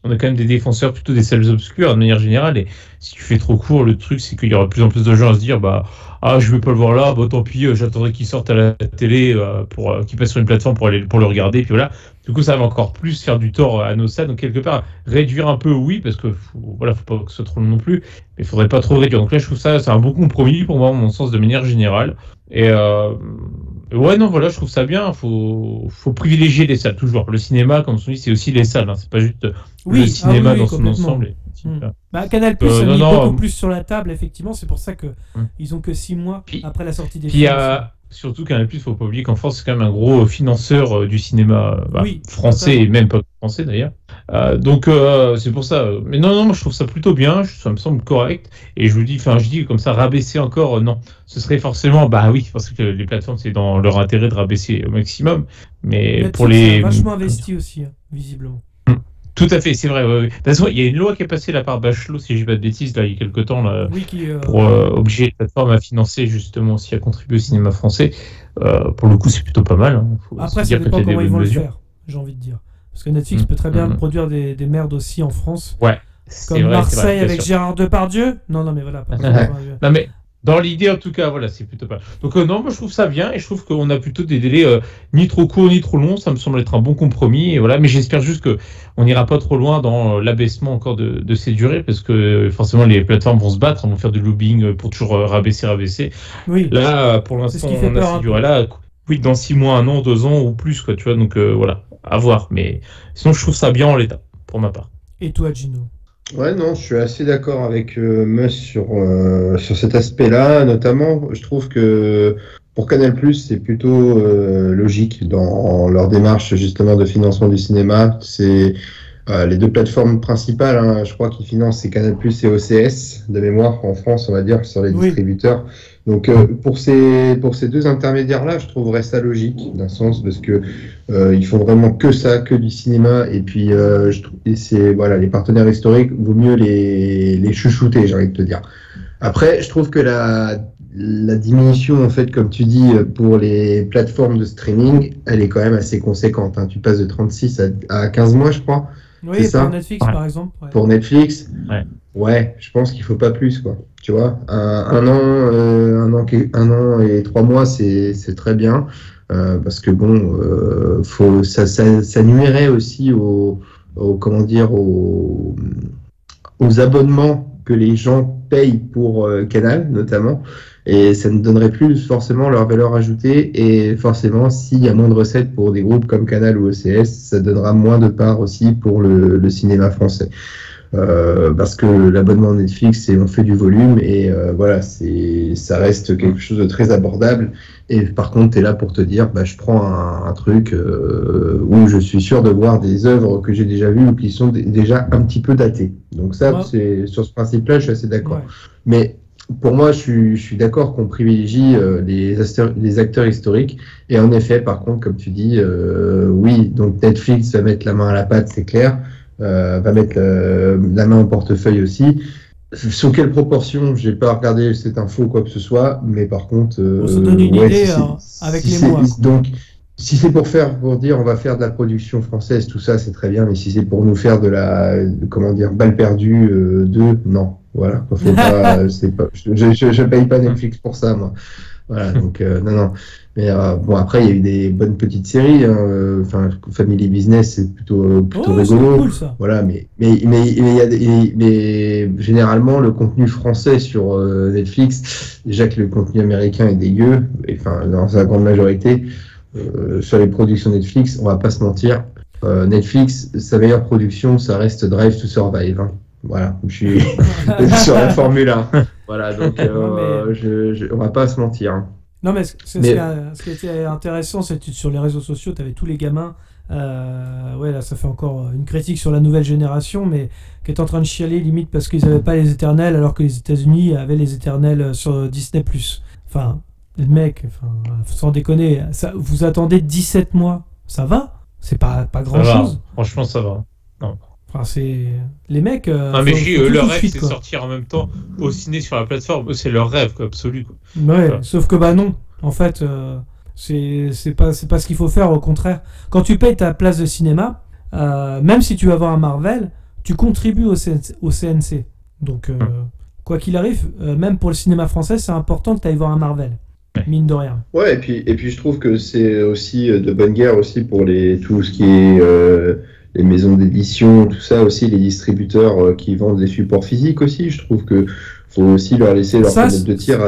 on est quand même des défenseurs plutôt des salles obscures, de manière générale. Et si tu fais trop court, le truc, c'est qu'il y aura de plus en plus de gens à se dire, je vais pas le voir là, tant pis, j'attendrai qu'il sorte à la télé, pour qu'il passe sur une plateforme pour le regarder, puis voilà. Du coup, ça va encore plus faire du tort à nos salles. Donc, quelque part, réduire un peu, oui, parce que faut pas que ce soit trop long non plus, mais il faudrait pas trop réduire. Donc là, je trouve ça, c'est un bon compromis pour moi, à mon sens, de manière générale. Et je trouve ça bien. Faut privilégier les salles, toujours. Le cinéma, comme on dit, c'est aussi les salles, hein. C'est pas juste le cinéma dans son ensemble. Canal+, a mis beaucoup plus sur la table, effectivement. C'est pour ça que ils ont que 6 mois après la sortie des films. Surtout qu'en plus, il ne faut pas oublier qu'en France, c'est quand même un gros financeur du cinéma français, et même pas français d'ailleurs. Donc, c'est pour ça. Mais moi, je trouve ça plutôt bien, ça me semble correct. Et je dis comme ça, rabaisser encore, non. Ce serait forcément, parce que les plateformes, c'est dans leur intérêt de rabaisser au maximum. Mais Netflix, pour les... vachement investi aussi, hein, visiblement. Tout à fait, c'est vrai. Ouais. De toute façon, il y a une loi qui est passée là par Bachelot, si je dis pas de bêtises, là, il y a quelque temps, là, pour obliger les plateformes à financer, justement, aussi à contribuer au cinéma français. Pour le coup, c'est plutôt pas mal. Hein. Après, ça dépend comment ils vont le faire, j'ai envie de dire. Parce que Netflix peut très bien produire des merdes aussi en France. Ouais. Comme vrai, Marseille avec Gérard Depardieu. Non, mais voilà. Non, mais dans l'idée, en tout cas, voilà, c'est plutôt pas. Donc, non, moi, je trouve ça bien et je trouve qu'on a plutôt des délais ni trop courts ni trop longs. Ça me semble être un bon compromis. Et voilà, mais j'espère juste qu'on n'ira pas trop loin dans l'abaissement encore de ces durées parce que forcément, les plateformes vont se battre, vont faire du lobbying pour toujours rabaisser. Oui. Là, pour l'instant, on a ces durées-là. Oui, dans 6 mois, 1 an, 2 ans ou plus, quoi, tu vois. Donc, voilà, à voir. Mais sinon, je trouve ça bien en l'état, pour ma part. Et toi, Gino ? Ouais, non, je suis assez d'accord avec Meus sur cet aspect-là, notamment, je trouve que pour Canal+, c'est plutôt logique dans leur démarche justement de financement du cinéma. C'est les deux plateformes principales, hein, je crois, qui financent, c'est Canal+ et OCS, de mémoire, en France, on va dire, sur les distributeurs. Donc pour ces deux intermédiaires-là, je trouverais ça logique d'un sens parce que ils font vraiment que ça, que du cinéma et puis les partenaires historiques, vaut mieux les chouchouter, j'ai envie de te dire. Après, je trouve que la diminution en fait, comme tu dis, pour les plateformes de streaming, elle est quand même assez conséquente, hein. Tu passes de 36 à 15 mois, je crois. Oui, c'est ça. Netflix, par exemple. Ouais. Pour Netflix. Ouais. Ouais, je pense qu'il faut pas plus, quoi. Tu vois, un an et 3 mois, c'est très bien parce que bon, faut ça nuirait aussi aux abonnements que les gens payent pour Canal notamment, et ça ne donnerait plus forcément leur valeur ajoutée, et forcément s'il y a moins de recettes pour des groupes comme Canal ou OCS, ça donnera moins de part aussi pour le cinéma français. Parce que l'abonnement Netflix, on fait du volume et voilà, ça reste quelque chose de très abordable. Et par contre, t'es là pour te dire, bah, je prends un truc où je suis sûr de voir des œuvres que j'ai déjà vues ou qui sont déjà un petit peu datées. Donc ça, c'est sur ce principe-là, je suis assez d'accord. Ouais. Mais pour moi, je suis d'accord qu'on privilégie les acteurs historiques. Et en effet, par contre, comme tu dis, oui, donc Netflix va mettre la main à la pâte, c'est clair. Va mettre la main au portefeuille aussi. Sur quelle proportion, j'ai pas regardé cette info quoi que ce soit, mais par contre, on se donne une idée avec les mois. Donc, si c'est pour dire on va faire de la production française, tout ça c'est très bien, mais si c'est pour nous faire de la balle perdue non, voilà, faut pas, c'est pas, je paye pas Netflix pour ça moi. Voilà, donc non. Mais bon, après, il y a eu des bonnes petites séries. Enfin, Family Business, c'est plutôt rigolo. C'est cool, ça. Voilà, mais généralement, le contenu français sur Netflix, déjà que le contenu américain est dégueu, et enfin, dans sa grande majorité, sur les productions Netflix, on va pas se mentir. Netflix, sa meilleure production, ça reste Drive to Survive. Hein. Voilà, je suis sur la Formule 1. Voilà, donc on va pas se mentir. Non, mais ce qui était intéressant, c'est que sur les réseaux sociaux, tu avais tous les gamins. Là, ça fait encore une critique sur la nouvelle génération, mais qui est en train de chialer limite parce qu'ils n'avaient pas les Éternels, alors que les États-Unis avaient les Éternels sur Disney+. Enfin, le mec, sans déconner, vous attendez 17 mois. Ça va ? C'est pas grand-chose. Franchement, ça va. Non. Enfin, c'est les mecs. Leur rêve, c'est sortir en même temps au ciné sur la plateforme. C'est leur rêve, quoi, absolu. Quoi. Ouais, voilà. Sauf que non. En fait, c'est pas ce qu'il faut faire. Au contraire, quand tu payes ta place de cinéma, même si tu vas voir un Marvel, tu contribues au CNC. Donc, quoi qu'il arrive, même pour le cinéma français, c'est important que tu ailles voir un Marvel. Mine de rien. Ouais, et puis je trouve que c'est aussi de bonne guerre aussi pour tout ce qui est. Les maisons d'édition, tout ça aussi, les distributeurs qui vendent des supports physiques aussi, je trouve que faut aussi leur laisser leur fenêtre de tir.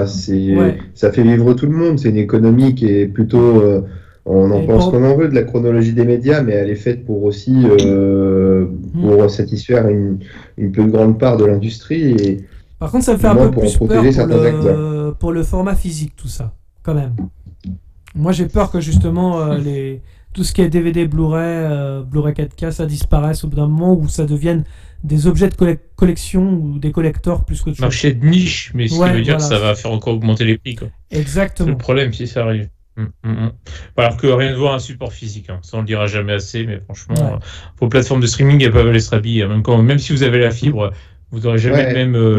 Ça fait vivre tout le monde, c'est une économie qui est plutôt... qu'on en veut de la chronologie des médias, mais elle est faite pour aussi pour satisfaire une plus grande part de l'industrie. Et, par contre, ça me fait un peu plus peur pour le format physique, tout ça, quand même. Moi, j'ai peur que justement tout ce qui est DVD, Blu-ray 4K, ça disparaisse au bout d'un moment où ça devienne des objets de collection ou des collectors plus que de choses. Marché de niche, mais ce qui veut dire que ça va faire encore augmenter les prix. Quoi. Exactement. C'est le problème si ça arrive. Alors que rien ne voit un support physique, hein. Ça on le dira jamais assez, mais franchement, pour plateforme de streaming, il n'y a pas mal les strabis. Même si vous avez la fibre, Vous n'aurez jamais le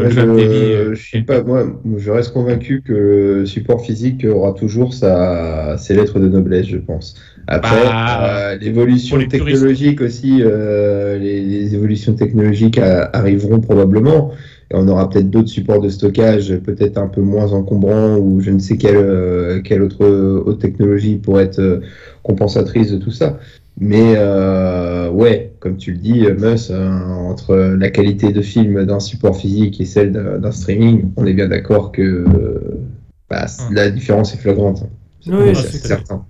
même délire. Je sais pas, moi, je reste convaincu que le support physique aura toujours ses lettres de noblesse, je pense. Après, l'évolution technologique aussi, les évolutions technologiques arriveront probablement. Et on aura peut-être d'autres supports de stockage, peut-être un peu moins encombrants, ou je ne sais quelle autre technologie pourrait être compensatrice de tout ça. Mais comme tu le dis, Mus, entre la qualité de film d'un support physique et celle d'un streaming, on est bien d'accord que la différence est flagrante. Oui, c'est certain.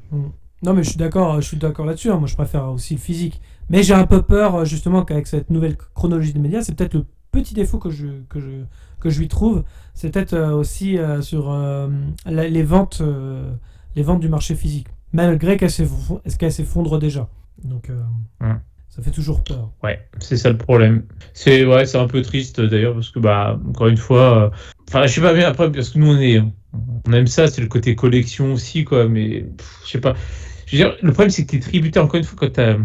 Non, mais je suis d'accord là-dessus. Moi, je préfère aussi le physique. Mais j'ai un peu peur, justement, qu'avec cette nouvelle chronologie des médias, c'est peut-être le petit défaut que je lui trouve. C'est peut-être aussi sur les ventes du marché physique. Malgré qu'elle s'effondre déjà. Donc, ça fait toujours peur. Ouais, c'est ça le problème. C'est un peu triste d'ailleurs, parce que, encore une fois, je sais pas, mais après, parce que nous, on aime ça, c'est le côté collection aussi, quoi, mais je sais pas. Je veux dire, le problème, c'est que t'es tributaire, encore une fois, quand t'as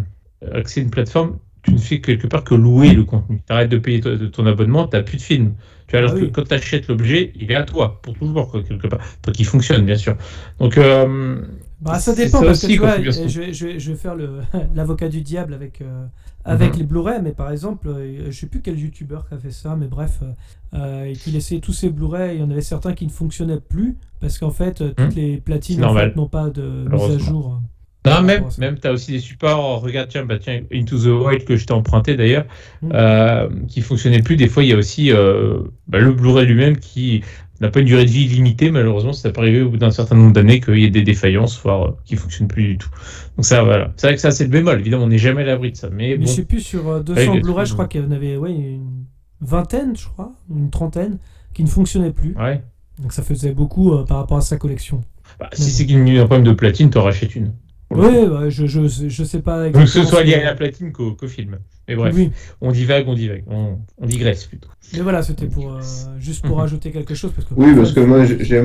accès à une plateforme, tu ne fais quelque part que louer le contenu. T'arrêtes de payer ton abonnement, t'as plus de films. Tu vois, alors que quand t'achètes l'objet, il est à toi, pour toujours, quoi, quelque part. Pour qu'il fonctionne, bien sûr. Donc, ça dépend, parce que tu vois, je vais faire l'avocat du diable avec les Blu-ray, mais par exemple, je sais plus quel youtubeur qui a fait ça, mais bref, et qu'il essayait tous ces Blu-ray, il y en avait certains qui ne fonctionnaient plus, parce qu'en fait, toutes les platines n'ont pas de mise à jour. Non, même tu as aussi des supports, regarde, tiens, Into the Wild que je t'ai emprunté d'ailleurs, qui ne fonctionnait plus. Des fois, il y a aussi le Blu-ray lui-même qui n'a pas une durée de vie illimitée, malheureusement, ça peut arriver au bout d'un certain nombre d'années qu'il y ait des défaillances, voire qui ne fonctionnent plus du tout. Donc ça, voilà. C'est vrai que ça, c'est le bémol, évidemment, on n'est jamais à l'abri de ça. Mais je ne sais plus, sur 200 Blu-ray, je crois qu'il y en avait une vingtaine, je crois, une trentaine, qui ne fonctionnaient plus. Ouais. Donc ça faisait beaucoup par rapport à sa collection. Si c'est qu'il y a un problème de platine, tu en rachètes une. Oui, je sais pas exactement. Donc, que ce soit lié à la platine qu'au film. Mais bref, on divague, on digresse plutôt. Mais voilà, c'était pour juste pour ajouter quelque chose. Parce que parce que moi, j'ai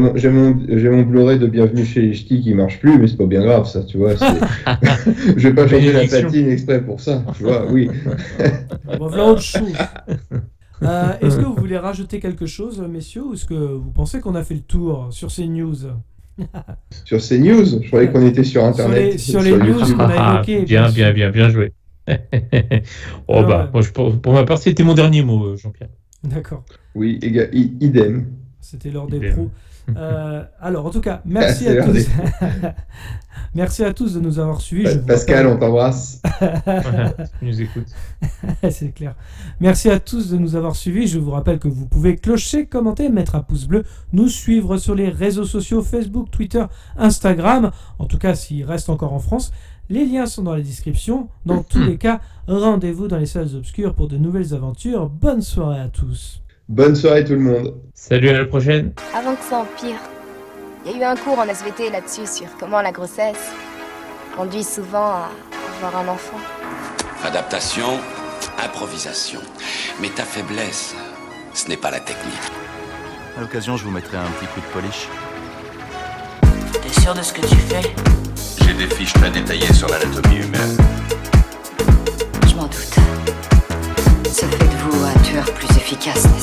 mon Blu-ray de Bienvenue chez les Ch'tis qui marche plus, mais c'est pas bien grave, ça, tu vois. Je vais pas changer la platine exprès pour ça, tu vois, oui. Bon, voilà autre chose. Est-ce que vous voulez rajouter quelque chose, messieurs, ou est-ce que vous pensez qu'on a fait le tour sur ces news ? Sur ces news, je croyais qu'on était sur internet. Sur les news qu'on a évoquées. Bien joué. Pour ma part, c'était mon dernier mot, Jean-Pierre. D'accord. Oui, idem. C'était l'heure des pros. Alors, en tout cas, merci à tous. Merci à tous de nous avoir suivis. Pascal, on t'embrasse. Tu nous écoutes. C'est clair. Merci à tous de nous avoir suivis. Je vous rappelle que vous pouvez clocher, commenter, mettre un pouce bleu, nous suivre sur les réseaux sociaux Facebook, Twitter, Instagram. En tout cas, s'il reste encore en France. Les liens sont dans la description. Dans tous les cas, rendez-vous dans les salles obscures pour de nouvelles aventures. Bonne soirée à tous. Bonne soirée tout le monde. Salut, à la prochaine. Avant que ça empire, il y a eu un cours en SVT là-dessus sur comment la grossesse conduit souvent à avoir un enfant. Adaptation, improvisation. Mais ta faiblesse, ce n'est pas la technique. À l'occasion, je vous mettrai un petit coup de polish. T'es sûr de ce que tu fais ? J'ai des fiches très détaillées sur l'anatomie humaine. Je m'en doute. Ce fait de vous un tueur plus efficace, n'est-ce pas ?